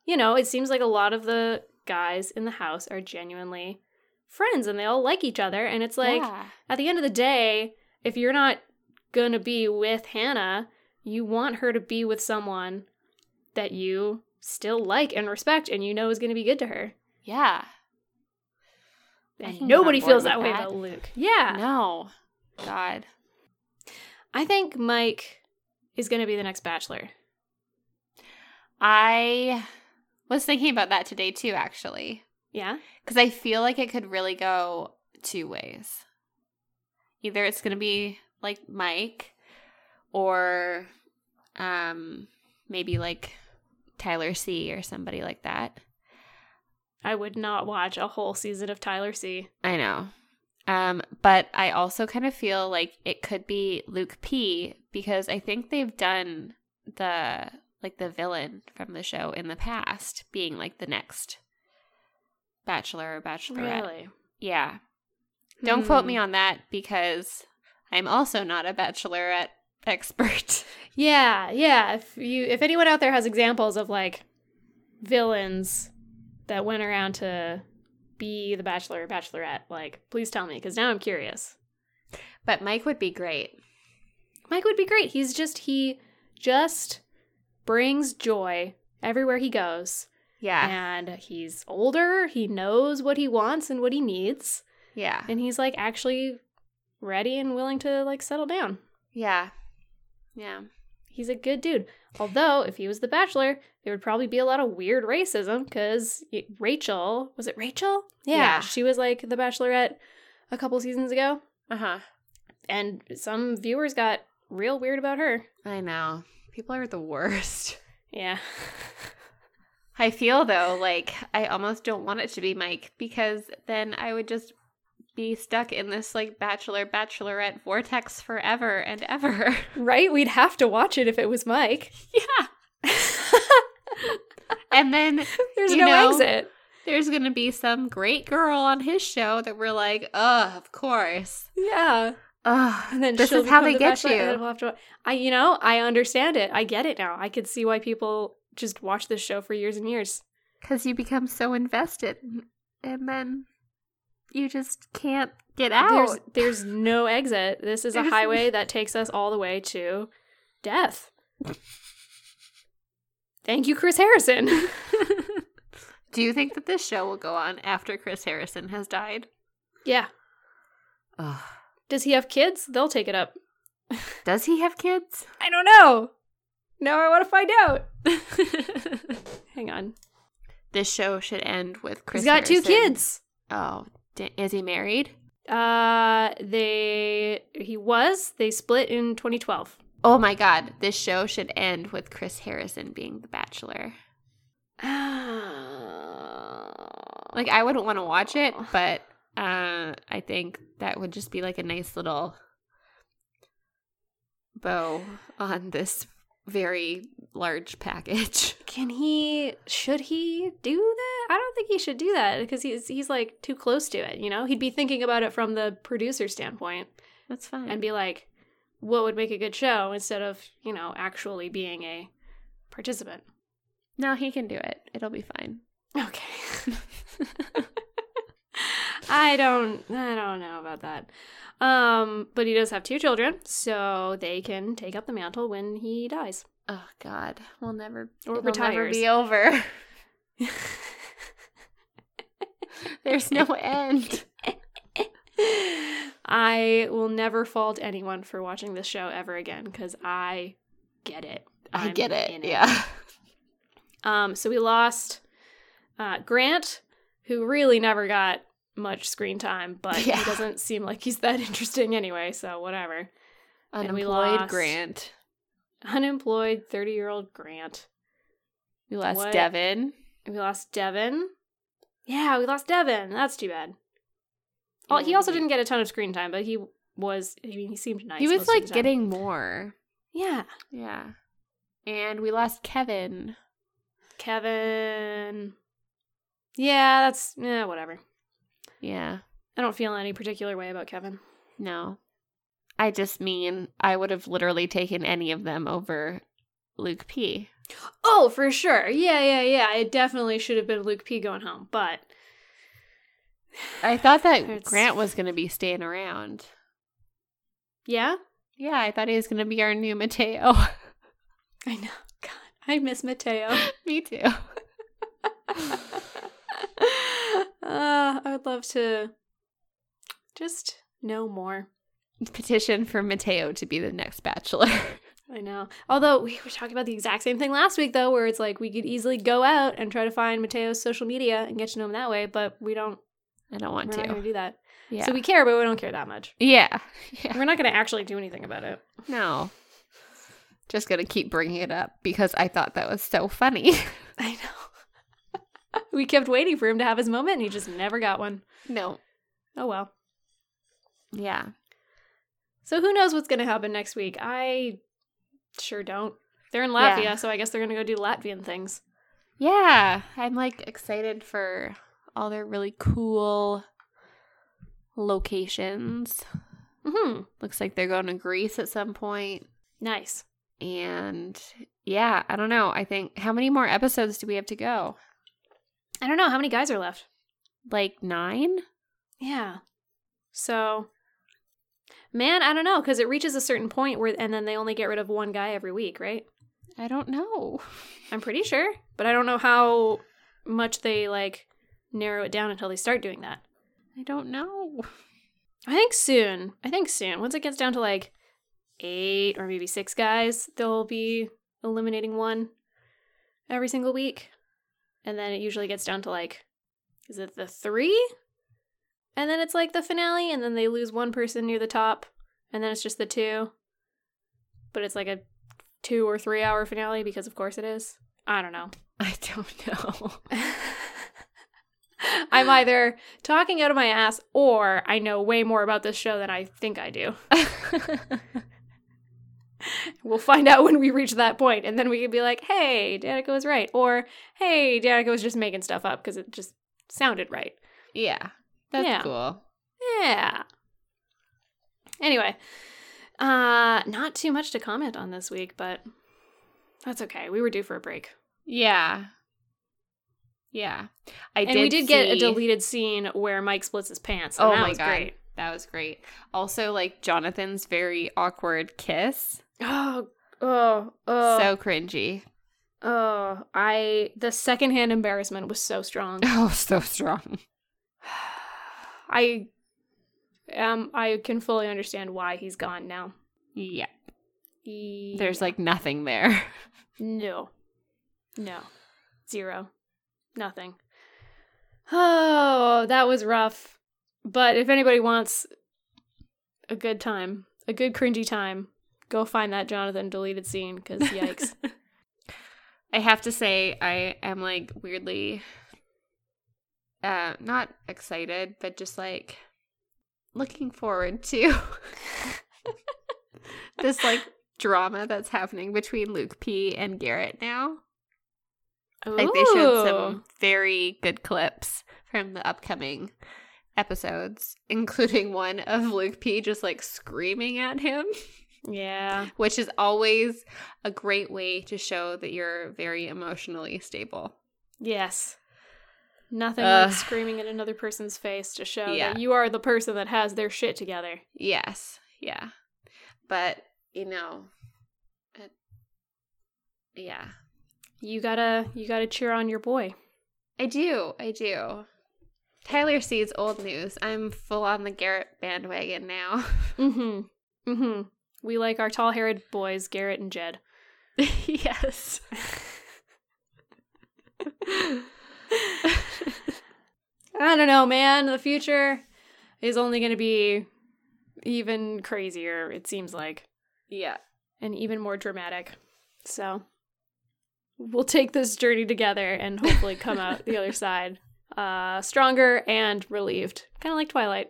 you know, it seems like a lot of the guys in the house are genuinely friends and they all like each other. And it's like, at the end of the day, if you're not going to be with Hannah, you want her to be with someone that you still like and respect and you know is going to be good to her. Yeah. And nobody feels that way about Luke. Yeah. No. God. I think Mike is going to be the next Bachelor. I was thinking about that today too, actually. Yeah? Because I feel like it could really go two ways. Either it's going to be like Mike or maybe like Tyler C or somebody like that. I would not watch a whole season of Tyler C. I know. But I also kind of feel like it could be Luke P because I think they've done the villain from the show in the past being like the next Bachelor or Bachelorette. Really? Yeah. Don't quote me on that because I'm also not a Bachelorette expert. Yeah. If anyone out there has examples of like villains that went around to be the Bachelor or Bachelorette, like, please tell me, because now I'm curious. But Mike would be great. He just brings joy everywhere he goes. Yeah. And he's older, he knows what he wants and what he needs. Yeah. And he's, like, actually ready and willing to, like, settle down. Yeah. Yeah. He's a good dude. Although, if he was the Bachelor, there would probably be a lot of weird racism because Rachel, was it Rachel? Yeah. She was like the Bachelorette a couple seasons ago. Uh-huh. And some viewers got real weird about her. I know. People are the worst. Yeah. I feel, though, like I almost don't want it to be Mike because then I would just be stuck in this like Bachelor, Bachelorette vortex forever and ever. Right? We'd have to watch it if it was Mike. Yeah. And then there's exit. There's going to be some great girl on his show that we're like, oh, of course. Yeah. Oh, and then this is how they get you. We'll have to I understand it. I get it now. I could see why people just watch this show for years and years. Because you become so invested. And then you just can't get out. There's no exit. This is a highway that takes us all the way to death. Thank you, Chris Harrison. Do you think that this show will go on after Chris Harrison has died? Yeah. Ugh. Does he have kids? They'll take it up. Does he have kids? I don't know. Now I want to find out. Hang on. This show should end with Chris Harrison. He's got 2 kids. Oh, is he married? He was. They split in 2012. Oh my God. This show should end with Chris Harrison being the Bachelor. Like, I wouldn't want to watch it, but I think that would just be like a nice little bow on this very large package. Should he do that? I don't think he should do that because he's like too close to it, you know? He'd be thinking about it from the producer standpoint. That's fine. And be like, what would make a good show instead of, you know, actually being a participant. No, he can do it. It'll be fine. Okay. I don't know about that. But he does have 2 children, so they can take up the mantle when he dies. Oh God, it'll never be over. There's no end. I will never fault anyone for watching this show ever again because I get it. I get it. Yeah. So we lost Grant, who really never got much screen time, but he doesn't seem like he's that interesting anyway, so whatever. Unemployed Grant. Unemployed 30-year-old Grant. We lost Devin. We lost Devin. Yeah, we lost Devin. That's too bad. Oh, he also didn't get a ton of screen time, but he seemed nice. He was like getting more. Yeah. Yeah. And we lost Kevin. Yeah, that's whatever. Yeah. I don't feel any particular way about Kevin. No. I just mean I would have literally taken any of them over Luke P. Oh, for sure. Yeah. It definitely should have been Luke P going home, but I thought that Grant was going to be staying around. Yeah? Yeah, I thought he was going to be our new Mateo. I know. God, I miss Mateo. Me too. I would love to just know more. Petition for Mateo to be the next Bachelor. I know. Although we were talking about the exact same thing last week, though, where it's like we could easily go out and try to find Mateo's social media and get to know him that way, but we don't. I don't want to. We're not going to do that. Yeah. So we care, but we don't care that much. Yeah. We're not going to actually do anything about it. No. Just going to keep bringing it up because I thought that was so funny. I know. We kept waiting for him to have his moment, and he just never got one. No. Oh, well. Yeah. So who knows what's going to happen next week? I sure don't. They're in Latvia, so I guess they're going to go do Latvian things. Yeah. I'm, like, excited for all their really cool locations. Mm-hmm. Looks like they're going to Greece at some point. Nice. And, yeah, I don't know. I think, how many more episodes do we have to go? I don't know. How many guys are left? Like 9? Yeah. So, man, I don't know. Because it reaches a certain point where, and then they only get rid of 1 guy every week, right? I don't know. I'm pretty sure. But I don't know how much they, like, narrow it down until they start doing that. I don't know. I think soon. Once it gets down to, like, 8 or maybe 6 guys, they'll be eliminating 1 every single week. And then it usually gets down to, like, is it the 3? And then it's, like, the finale, and then they lose 1 person near the top, and then it's just the 2. But it's, like, a 2 or 3 hour finale, because of course it is. I don't know. I don't know. I'm either talking out of my ass, or I know way more about this show than I think I do. We'll find out when we reach that point, and then we can be like, hey, Danica was right. Or, hey, Danica was just making stuff up because it just sounded right. Yeah. That's cool. Yeah. Anyway, not too much to comment on this week, but that's okay. We were due for a break. Yeah. Yeah. We did get a deleted scene where Mike splits his pants. And oh my God, that was great. That was great. Also, like, Jonathan's very awkward kiss. Oh. So cringy. Oh, the secondhand embarrassment was so strong. Oh, so strong. I can fully understand why he's gone now. Yeah. There's like nothing there. No. Zero. Nothing. Oh, that was rough. But if anybody wants a good time, a good cringy time, go find that Jonathan deleted scene, because yikes. I have to say, I am, like, weirdly, not excited, but just, like, looking forward to this, like, drama that's happening between Luke P and Garrett now. Ooh. Like, they showed some very good clips from the upcoming episodes, including one of Luke P just, like, screaming at him. Yeah. Which is always a great way to show that you're very emotionally stable. Yes. Nothing like screaming at another person's face to show that you are the person that has their shit together. Yes. Yeah. But, you know, yeah. You gotta cheer on your boy. I do. Tyler C is old news. I'm full on the Garrett bandwagon now. Mm-hmm. Mm-hmm. We like our tall-haired boys, Garrett and Jed. Yes. I don't know, man. The future is only going to be even crazier, it seems like. Yeah. And even more dramatic. So we'll take this journey together and hopefully come out the other side stronger and relieved. Kind of like Twilight.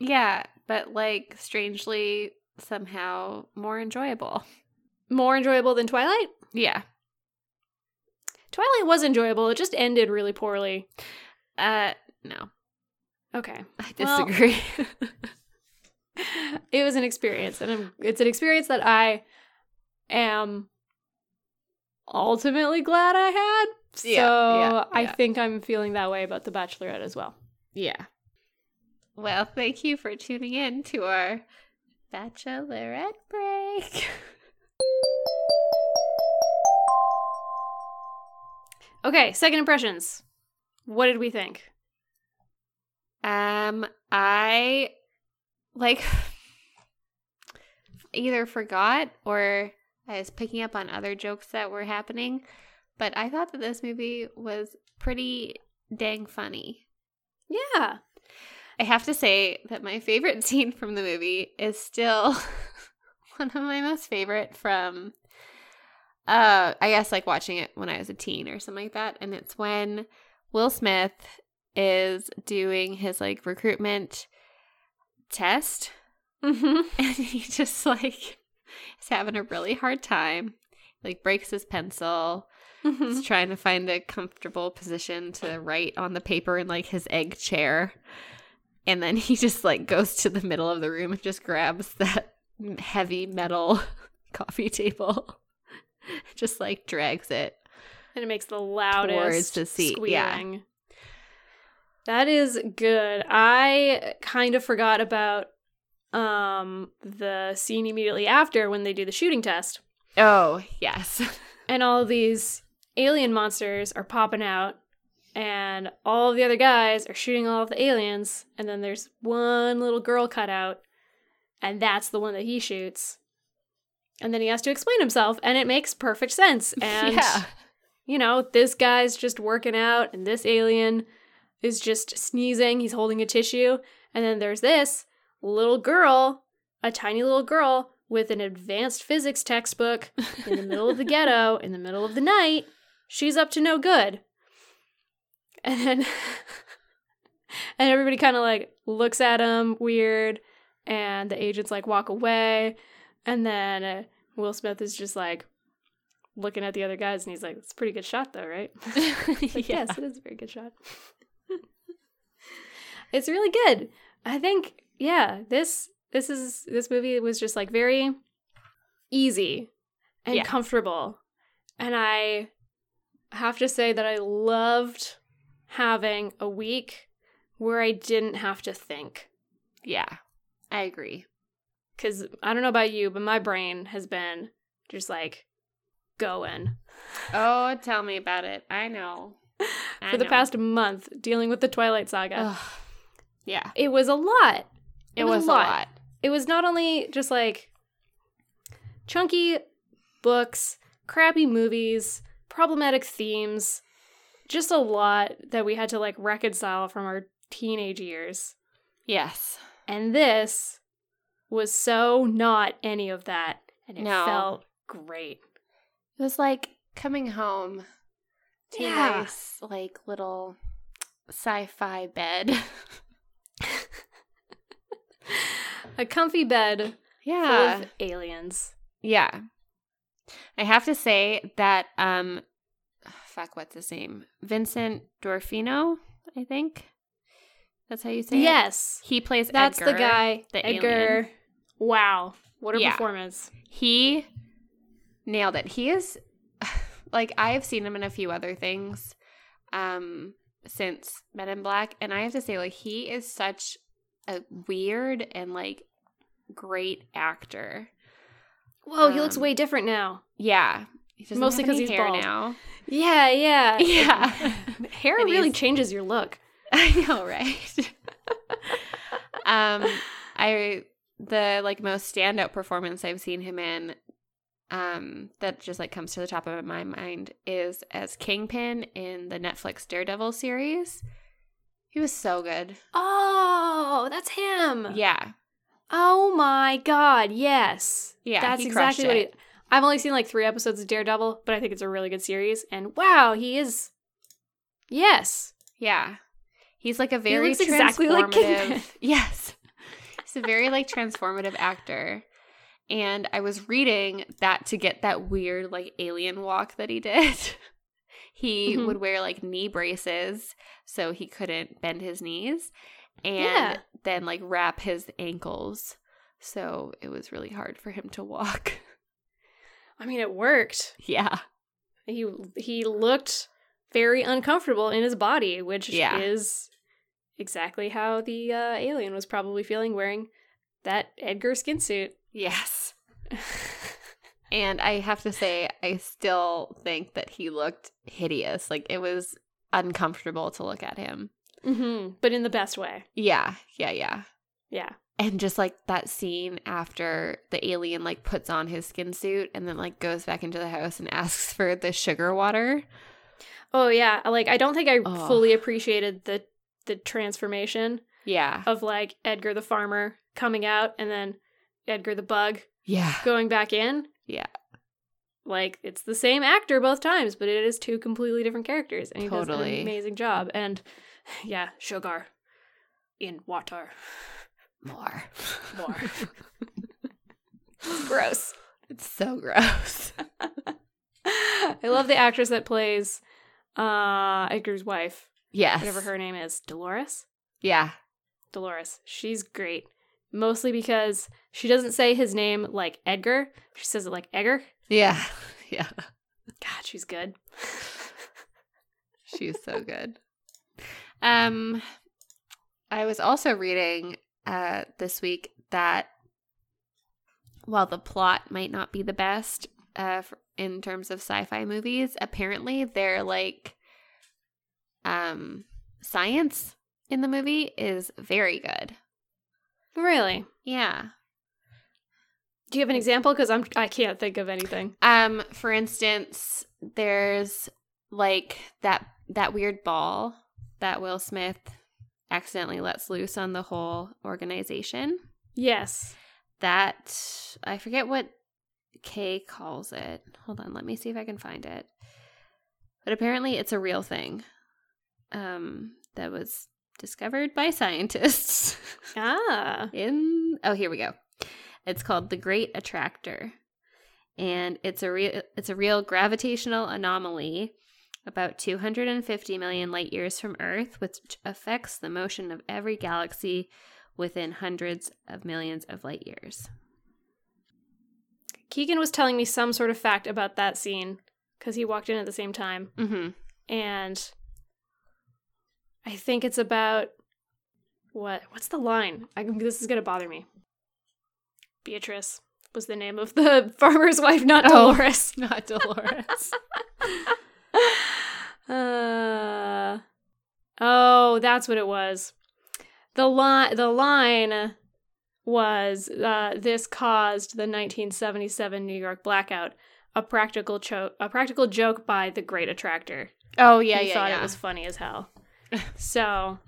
Yeah, but like strangely somehow more enjoyable than Twilight. Yeah, Twilight was enjoyable, it just ended really poorly. No, okay, I disagree. Well, it was an experience, and it's an experience that I am ultimately glad I had. So yeah. I think I'm feeling that way about The Bachelorette as well. Yeah. Well, thank you for tuning in to our Bachelorette break. Okay, second impressions. What did we think? I like either forgot or I was picking up on other jokes that were happening, but I thought that this movie was pretty dang funny. Yeah. I have to say that my favorite scene from the movie is still one of my most favorite from, I guess, like watching it when I was a teen or something like that. And it's when Will Smith is doing his like recruitment test. Mm-hmm. And he just like is having a really hard time, like breaks his pencil. Mm-hmm. He's trying to find a comfortable position to write on the paper in like his egg chair. And then he just, like, goes to the middle of the room and just grabs that heavy metal coffee table. Just, like, drags it. And it makes the loudest squealing. Yeah. That is good. I kind of forgot about the scene immediately after when they do the shooting test. Oh, yes. And all these alien monsters are popping out. And all of the other guys are shooting all of the aliens, and then there's one little girl cutout, and that's the one that he shoots. And then he has to explain himself, and it makes perfect sense. And, you know, this guy's just working out, and this alien is just sneezing. He's holding a tissue. And then there's this little girl, a tiny little girl with an advanced physics textbook in the middle of the ghetto, in the middle of the night. She's up to no good. And everybody kind of, like, looks at him weird, and the agents, like, walk away, and then Will Smith is just, like, looking at the other guys, and he's like, it's a pretty good shot, though, right? Like, yeah. Yes, it is a very good shot. It's really good. I think, yeah, this movie was just, like, very easy and comfortable, and I have to say that I loved having a week where I didn't have to think. Yeah, I agree. Because I don't know about you, but my brain has been just like going. Oh, tell me about it. I know. For the past month, dealing with the Twilight Saga. Ugh. Yeah. It was a lot. It was a lot. It was not only just like chunky books, crappy movies, problematic themes, just a lot that we had to like reconcile from our teenage years. Yes. And this was so not any of that. And it felt great. It was like coming home to a nice like little sci-fi bed. A comfy bed full of aliens. Yeah. I have to say that, what's his name? Vincent D'Orfino, I think. That's how you say it? Yes. He plays Edgar. That's the guy. The Edgar. Alien. Wow. What a performance. He nailed it. He is, like, I have seen him in a few other things since Men in Black. And I have to say, like, he is such a weird and, like, great actor. Whoa, he looks way different now. Yeah. Mostly because he's bald now. Yeah, yeah. Yeah. Hair really changes your look. I know, right? The most standout performance I've seen him in that just, like, comes to the top of my mind is as Kingpin in the Netflix Daredevil series. He was so good. Oh, that's him. Yeah. Oh my God, yes. Yeah, that's exactly what it. I've only seen like 3 episodes of Daredevil, but I think it's a really good series. And wow, he is. Yes. Yeah. He's like a very transformative. Exactly like Kingpin. Yes. He's a very like transformative actor. And I was reading that to get that weird like alien walk that he did. He would wear like knee braces so he couldn't bend his knees. And then, like, wrap his ankles. So it was really hard for him to walk. I mean, it worked. Yeah. He looked very uncomfortable in his body, which is exactly how the alien was probably feeling wearing that Edgar skin suit. Yes. And I have to say, I still think that he looked hideous. Like, it was uncomfortable to look at him. Mm-hmm. But in the best way. Yeah. And just like that scene after the alien like puts on his skin suit and then like goes back into the house and asks for the sugar water. Oh yeah, like I don't think I fully appreciated the transformation. Yeah. Of like Edgar the farmer coming out and then Edgar the bug. Yeah. Going back in. Yeah. Like it's the same actor both times, but it is 2 completely different characters, and he does an amazing job. And. Yeah, sugar in water. More. It's gross. It's so gross. I love the actress that plays Edgar's wife. Yes. Whatever her name is. Dolores? Yeah. Dolores. She's great. Mostly because she doesn't say his name like Edgar. She says it like Egger. Yeah. Yeah. God, she's good. She's so good. I was also reading this week that while the plot might not be the best in terms of sci-fi movies, apparently their like science in the movie is very good. Really? Yeah. Do you have an example? Because I can't think of anything. For instance, there's like that weird ball that Will Smith accidentally lets loose on the whole organization. Yes. That, I forget what Kay calls it. Hold on, let me see if I can find it. But apparently it's a real thing that was discovered by scientists. Here we go. It's called the Great Attractor. And it's a real gravitational anomaly about 250 million light years from Earth, which affects the motion of every galaxy within hundreds of millions of light years. Keegan was telling me some sort of fact about that scene because he walked in at the same time. Mm-hmm. And I think it's about, what's the line? This is going to bother me. Beatrice was the name of the farmer's wife, not Dolores. Not Dolores. That's what it was. The line was, this caused the 1977 New York blackout, a practical joke by the Great Attractor. Oh, yeah, yeah, yeah. He thought it was funny as hell. So,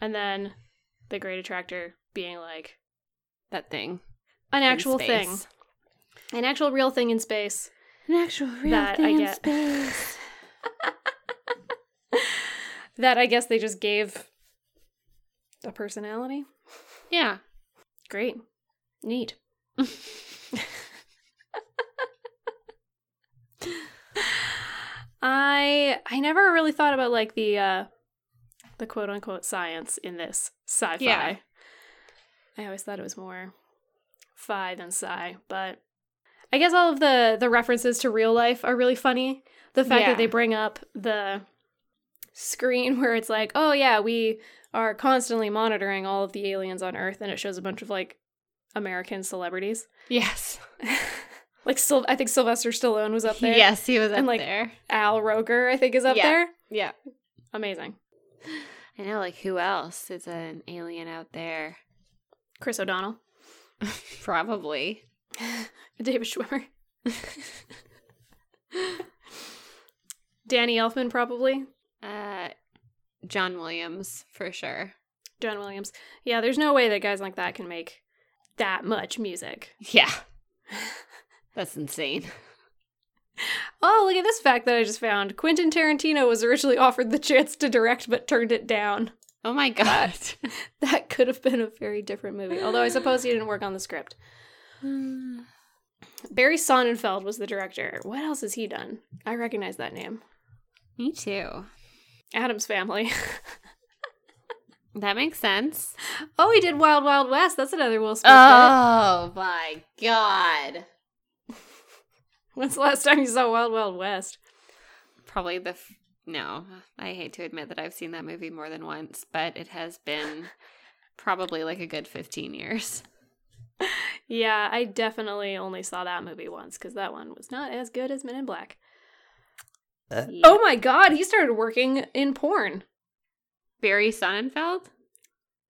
and then the Great Attractor being like... That thing. An actual thing. An actual real thing in space. An actual real thing in space. That I guess they just gave a personality. Yeah. Great. Neat. I never really thought about like the quote unquote science in this sci-fi. Yeah. I always thought it was more fi than sci, but I guess all of the references to real life are really funny. The fact that they bring up the screen where it's like, oh yeah, we are constantly monitoring all of the aliens on Earth, and it shows a bunch of like American celebrities. Yes. Like, I think Sylvester Stallone was up there. Yes, he was up there. And, like, Al Roker, I think, is up there. Yeah. Amazing. I know, like, who else is an alien out there? Chris O'Donnell. Probably. David Schwimmer. Danny Elfman, probably. John Williams, for sure. John Williams. Yeah, there's no way that guys like that can make that much music. Yeah. That's insane. Oh, look at this fact that I just found. Quentin Tarantino was originally offered the chance to direct but turned it down. Oh my God. That could have been a very different movie. Although I suppose he didn't work on the script. Barry Sonnenfeld was the director. What else has he done? I recognize that name. Me too. Addams Family. That makes sense. Oh, he did Wild Wild West. That's another Will Smith. Oh my God. When's the last time you saw Wild Wild West? Probably no, I hate to admit that I've seen that movie more than once, but it has been probably like a good 15 years. Yeah, I definitely only saw that movie once because that one was not as good as Men in Black. Yeah. Oh my God, he started working in porn. Barry Sonnenfeld?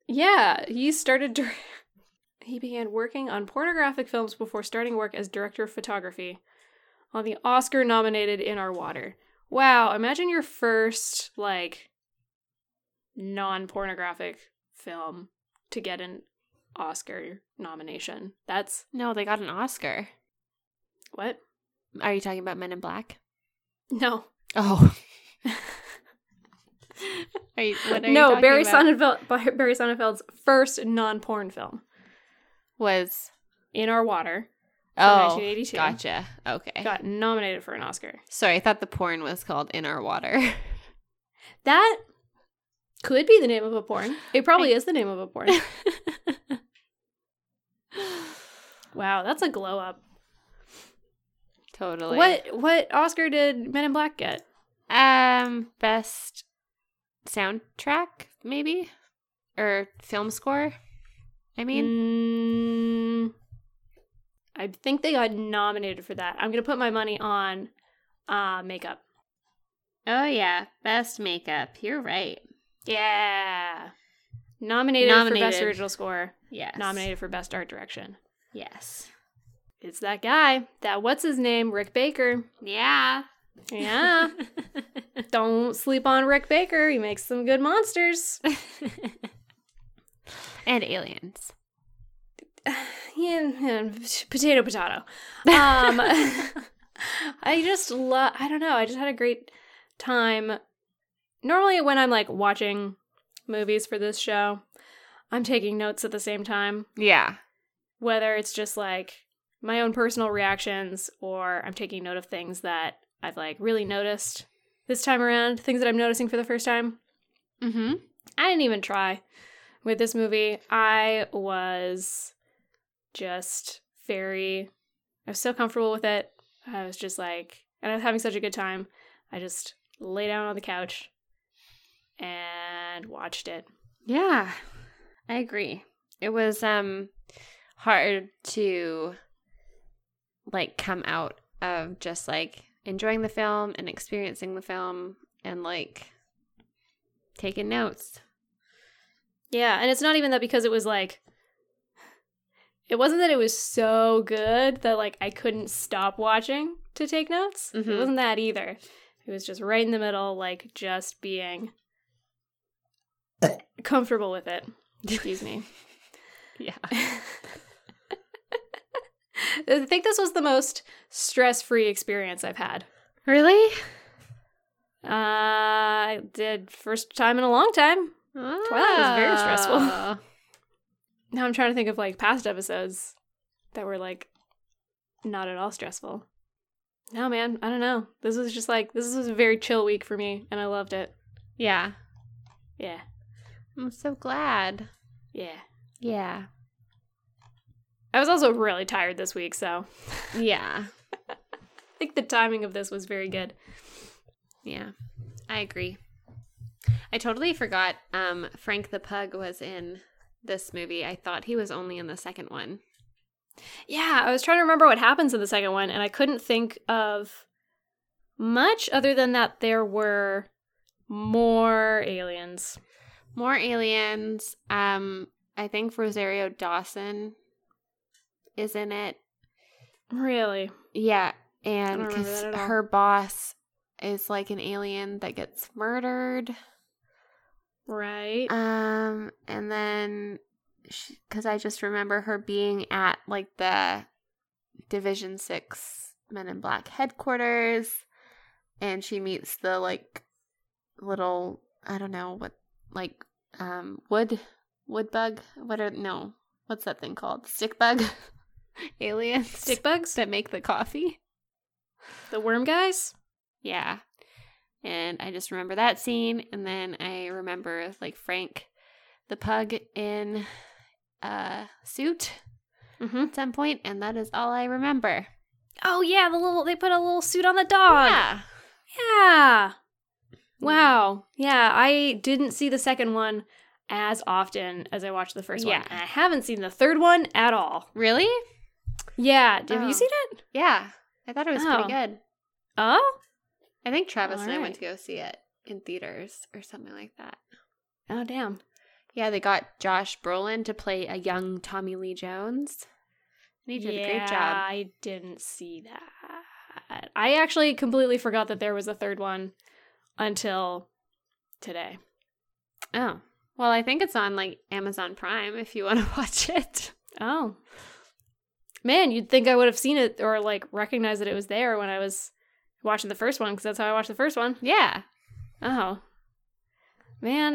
Yeah, he started... He began working on pornographic films before starting work as director of photography on the Oscar-nominated In Our Water. Wow, imagine your first, like, non-pornographic film to get an Oscar nomination. No, they got an Oscar. What? Are you talking about Men in Black? No. Oh. What are you talking about? Barry Sonnenfeld's first non-porn film was In Our Water. Oh, 1982. Gotcha. Okay. Got nominated for an Oscar. Sorry, I thought the porn was called In Our Water. That could be the name of a porn. It probably is the name of a porn. Wow, that's a glow up. Totally. What Oscar did Men in Black get? Best soundtrack, maybe? Or film score? I mean... I think they got nominated for that. I'm going to put my money on makeup. Oh, yeah. Best makeup. You're right. Yeah. Nominated for Best Original Score. Yes. Nominated for Best Art Direction. Yes. It's that guy. That what's-his-name, Rick Baker. Yeah. Yeah. Don't sleep on Rick Baker. He makes some good monsters. And aliens. Yeah, potato. I don't know. I just had a great time. Normally when I'm like watching movies for this show, I'm taking notes at the same time. Yeah. Whether it's just like my own personal reactions or I'm taking note of things that I've like really noticed this time around, things that I'm noticing for the first time. Mm-hmm. I didn't even try with this movie. I was... I was so comfortable with it. I was just like, and I was having such a good time. I just lay down on the couch and watched it. Yeah, I agree. It was hard to like come out of just like enjoying the film and experiencing the film and like taking notes. Yeah, and it's not even that because it was like, it wasn't that it was so good that like I couldn't stop watching to take notes. Mm-hmm. It wasn't that either. It was just right in the middle, like just being comfortable with it. Excuse me. Yeah. I think this was the most stress-free experience I've had. Really? I did first time in a long time. Ah. Twilight was very stressful. Now I'm trying to think of like past episodes that were like not at all stressful. No, man, I don't know. This was just like, this was a very chill week for me, and I loved it. Yeah. Yeah. I'm so glad. Yeah. Yeah. I was also really tired this week, so. Yeah. I think the timing of this was very good. Yeah, I agree. I totally forgot Frank the Pug was in this movie. I thought he was only in the second one. Yeah, I was trying to remember what happens in the second one, and I couldn't think of much other than that there were more aliens. More aliens. I think Rosario Dawson is in it. Really? Yeah, and because her boss is like an alien that gets murdered. Right. And then, because I just remember her being at like the Division 6 Men in Black headquarters, and she meets the like little, I don't know what, like wood bug. What's that thing called? Stick bug. Alien stick bugs that make the coffee. The worm guys. Yeah. And I just remember that scene, and then I remember like Frank the Pug in a suit at some point, and that is all I remember. Oh yeah, they put a little suit on the dog. Yeah. Yeah. Wow. Yeah, I didn't see the second one as often as I watched the first one. And I haven't seen the third one at all. Really? Yeah. Have you seen it? Yeah. I thought it was pretty good. Oh? I think Travis and I went to go see it in theaters or something like that. Oh, damn. Yeah, they got Josh Brolin to play a young Tommy Lee Jones. And he did a great job. I didn't see that. I actually completely forgot that there was a third one until today. Oh. Well, I think it's on, like, Amazon Prime if you want to watch it. Oh. Man, you'd think I would have seen it or, like, recognized that it was there when I was watching the first one, because that's how I watched the first one. Yeah. Oh. Man,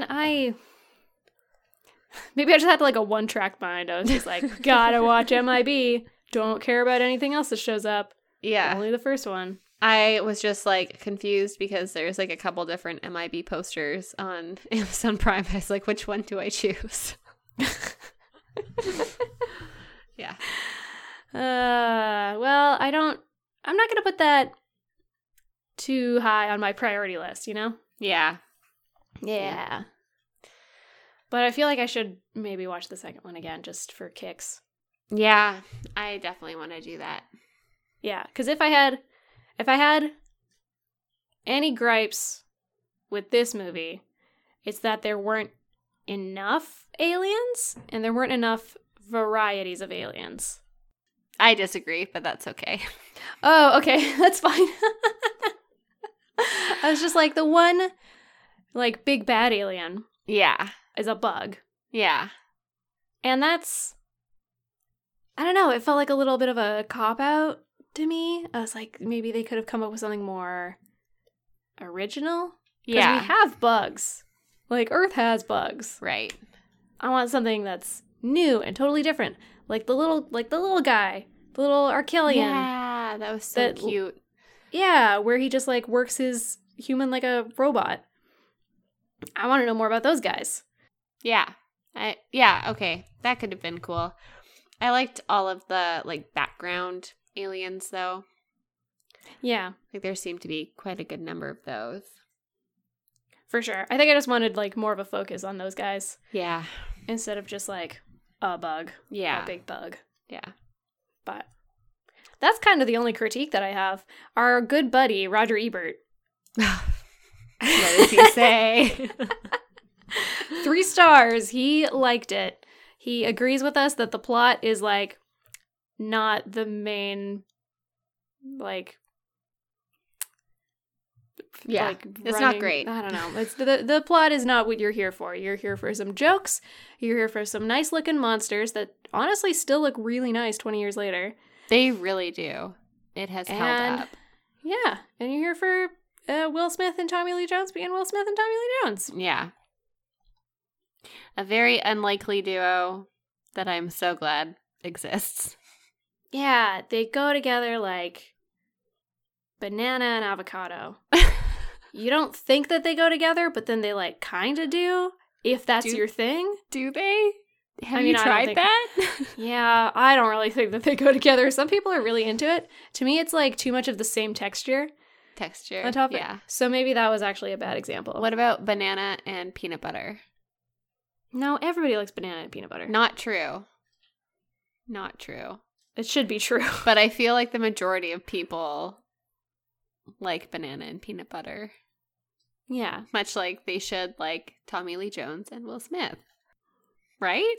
Maybe I just had like a one-track mind. I was just like, gotta watch MIB. Don't care about anything else that shows up. Yeah. Only the first one. I was just like confused because there's like a couple different MIB posters on Amazon Prime. I was like, which one do I choose? Yeah. Well, I'm not going to put that too high on my priority list, you know? Yeah. Yeah. But I feel like I should maybe watch the second one again just for kicks. Yeah, I definitely want to do that. Yeah, because if I had any gripes with this movie, it's that there weren't enough aliens and there weren't enough varieties of aliens. I disagree, but that's okay. Oh, okay. That's fine. I was just like, the one, like, big bad alien. Yeah. Is a bug. Yeah. And that's, I don't know, it felt like a little bit of a cop-out to me. I was like, maybe they could have come up with something more original. Yeah. Because we have bugs. Like, Earth has bugs. Right. I want something that's new and totally different. Like the little guy. The little Archelion. Yeah, that was so cute. Yeah, where he just, like, works his human like a robot. I want to know more about those guys. Yeah. Okay. That could have been cool. I liked all of the, like, background aliens, though. Yeah. Like, there seemed to be quite a good number of those. For sure. I think I just wanted, like, more of a focus on those guys. Yeah. Instead of just, like, a bug. Yeah. A big bug. Yeah. But that's kind of the only critique that I have. Our good buddy, Roger Ebert. What does he say? 3 stars. He liked it. He agrees with us that the plot is, like, not the main, like... Yeah, like it's not great. I don't know. It's the plot is not what you're here for. You're here for some jokes. You're here for some nice looking monsters that honestly still look really nice 20 years later. They really do. It has held up. Yeah. And you're here for Will Smith and Tommy Lee Jones being Will Smith and Tommy Lee Jones. Yeah. A very unlikely duo that I'm so glad exists. Yeah. They go together like banana and avocado. You don't think that they go together, but then they, like, kind of do, if that's your thing. Do they? Have you tried that? Yeah, I don't really think that they go together. Some people are really into it. To me, it's, like, too much of the same texture. On top of it. So maybe that was actually a bad example. What about banana and peanut butter? No, everybody likes banana and peanut butter. Not true. It should be true. But I feel like the majority of people... like banana and peanut butter. Yeah. Much like they should like Tommy Lee Jones and Will Smith. Right?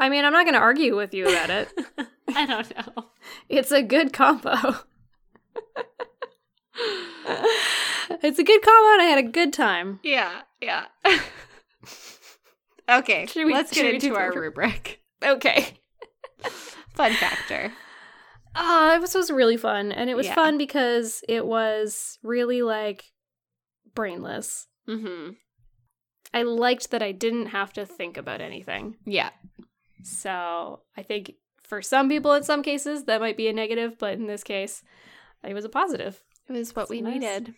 I mean, I'm not going to argue with you about it. I don't know. It's a good combo. It's a good combo and I had a good time. Yeah. Okay, let's get into our rubric. Okay. Fun factor. This was really fun, and it was fun because it was really, like, brainless. Mm-hmm. I liked that I didn't have to think about anything. Yeah. So I think for some people, in some cases, that might be a negative, but in this case, it was a positive. It was what we needed.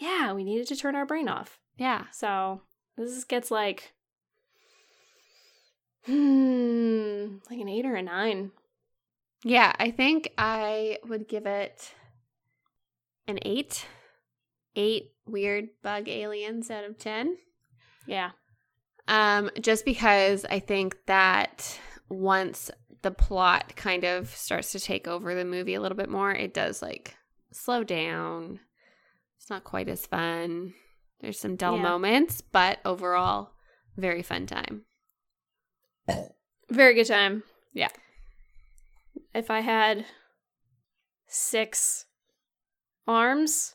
Yeah, we needed to turn our brain off. Yeah. So this gets, like an 8 or a 9. Yeah, I think I would give it an 8. 8 weird bug aliens out of 10. Yeah. Just because I think that once the plot kind of starts to take over the movie a little bit more, it does, like, slow down. It's not quite as fun. There's some dull moments, but overall, very fun time. Very good time. Yeah. If I had 6 arms,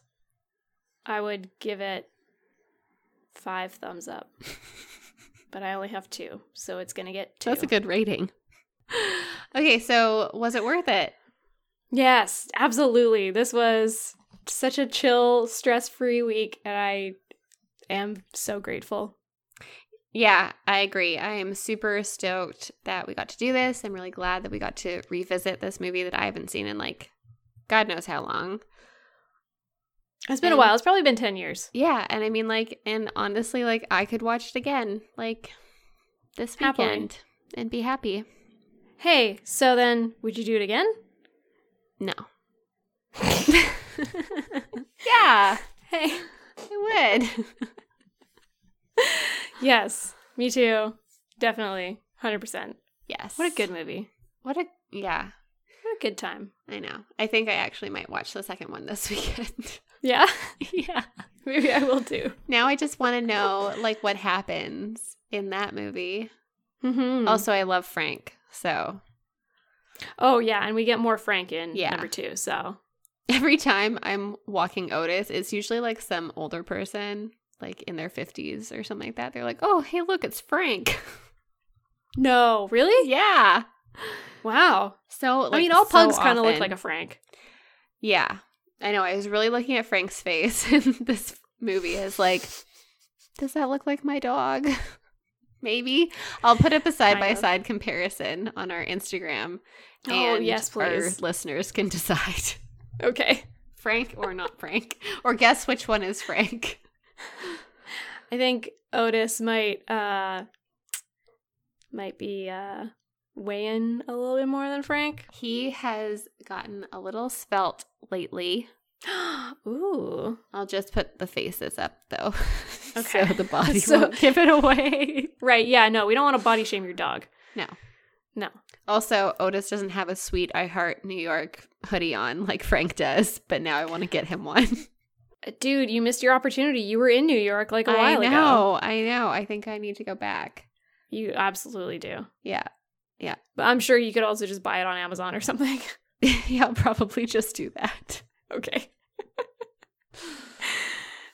I would give it 5 thumbs up. But I only have 2, so it's going to get 2. That's a good rating. Okay, so was it worth it? Yes, absolutely. This was such a chill, stress-free week, and I am so grateful. Yeah, I agree. I am super stoked that we got to do this. I'm really glad that we got to revisit this movie that I haven't seen in, like, God knows how long. It's been a while. It's probably been 10 years. Yeah, and I mean, like, and honestly, like, I could watch it again, like, this weekend and be happy. Hey, so then, would you do it again? No. Yeah. Hey, I would. Yes, me too. Definitely. 100%. Yes. What a good movie. What a good time. I know. I think I actually might watch the second one this weekend. Yeah? Yeah. Maybe I will too. Now I just want to know, like, what happens in that movie. Mm-hmm. Also, I love Frank, so. Oh, yeah, and we get more Frank in number 2, so. Every time I'm walking Otis, it's usually, like, some older person. Like in their 50s or something like that. They're like, oh, hey, look, it's Frank. No, really? Yeah. Wow. So, like, I mean, all pugs kind of look like a Frank. Yeah. I know. I was really looking at Frank's face in this movie. Is like, does that look like my dog? Maybe. I'll put up a side-by-side comparison on our Instagram. Oh, and yes, please. Our listeners can decide. Okay. Frank or not Frank. Or guess which one is Frank. I think Otis might be weigh in a little bit more than Frank. He has gotten a little svelte lately. Ooh. I'll just put the faces up, though. Okay. So the body won't give it away. Right. Yeah. No, we don't want to body shame your dog. No. No. Also, Otis doesn't have a sweet I Heart New York hoodie on like Frank does, but now I want to get him one. Dude, you missed your opportunity. You were in New York like a while ago. I know. I think I need to go back. You absolutely do. Yeah. Yeah. But I'm sure you could also just buy it on Amazon or something. Yeah, I'll probably just do that. Okay.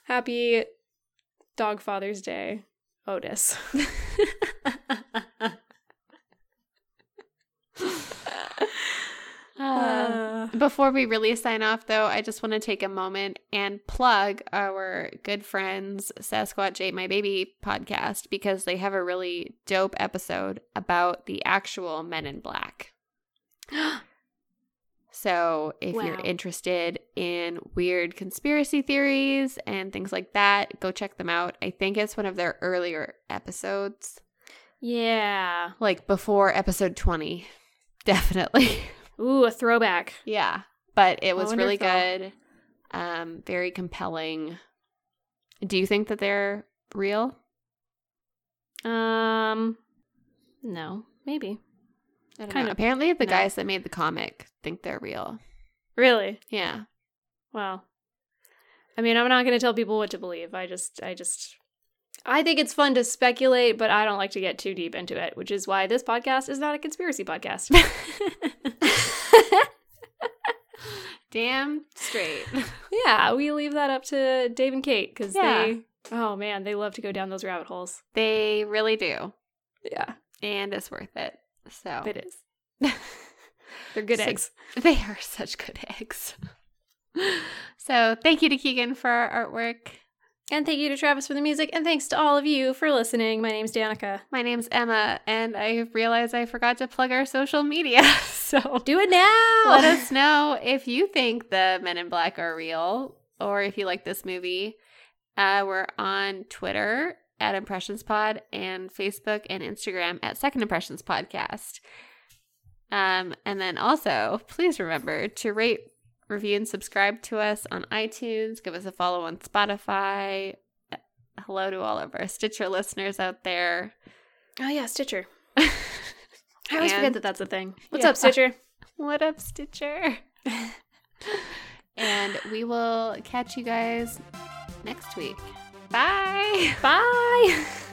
Happy Dog Father's Day, Otis. Before we really sign off, though, I just want to take a moment and plug our good friends Sasquatch Ate My Baby podcast, because they have a really dope episode about the actual Men in Black. So if you're interested in weird conspiracy theories and things like that, go check them out. I think it's one of their earlier episodes. Yeah. Like before episode 20. Definitely. Ooh, a throwback. Yeah. But it was really good. Very compelling. Do you think that they're real? No. Maybe. I don't know. Apparently the guys that made the comic think they're real. Really? Yeah. Well, I mean, I'm not going to tell people what to believe. I think it's fun to speculate, but I don't like to get too deep into it, which is why this podcast is not a conspiracy podcast. Damn straight. Yeah, we leave that up to Dave and Kate because they love to go down those rabbit holes. They really do. Yeah. And it's worth it. So it is. They're good eggs. They are such good eggs. So thank you to Keegan for our artwork. And thank you to Travis for the music. And thanks to all of you for listening. My name's Danica. My name's Emma. And I realized I forgot to plug our social media. So do it now. Let us know if you think the Men in Black are real or if you like this movie. We're on Twitter at Impressions Pod and Facebook and Instagram at Second Impressions Podcast. And then also, please remember to rate, review, and subscribe to us on iTunes. Give us a follow on Spotify. Hello to all of our Stitcher listeners out there. Oh, yeah, Stitcher. I always forget that that's a thing. What's up, Stitcher? What up, Stitcher? And we will catch you guys next week. Bye. Bye.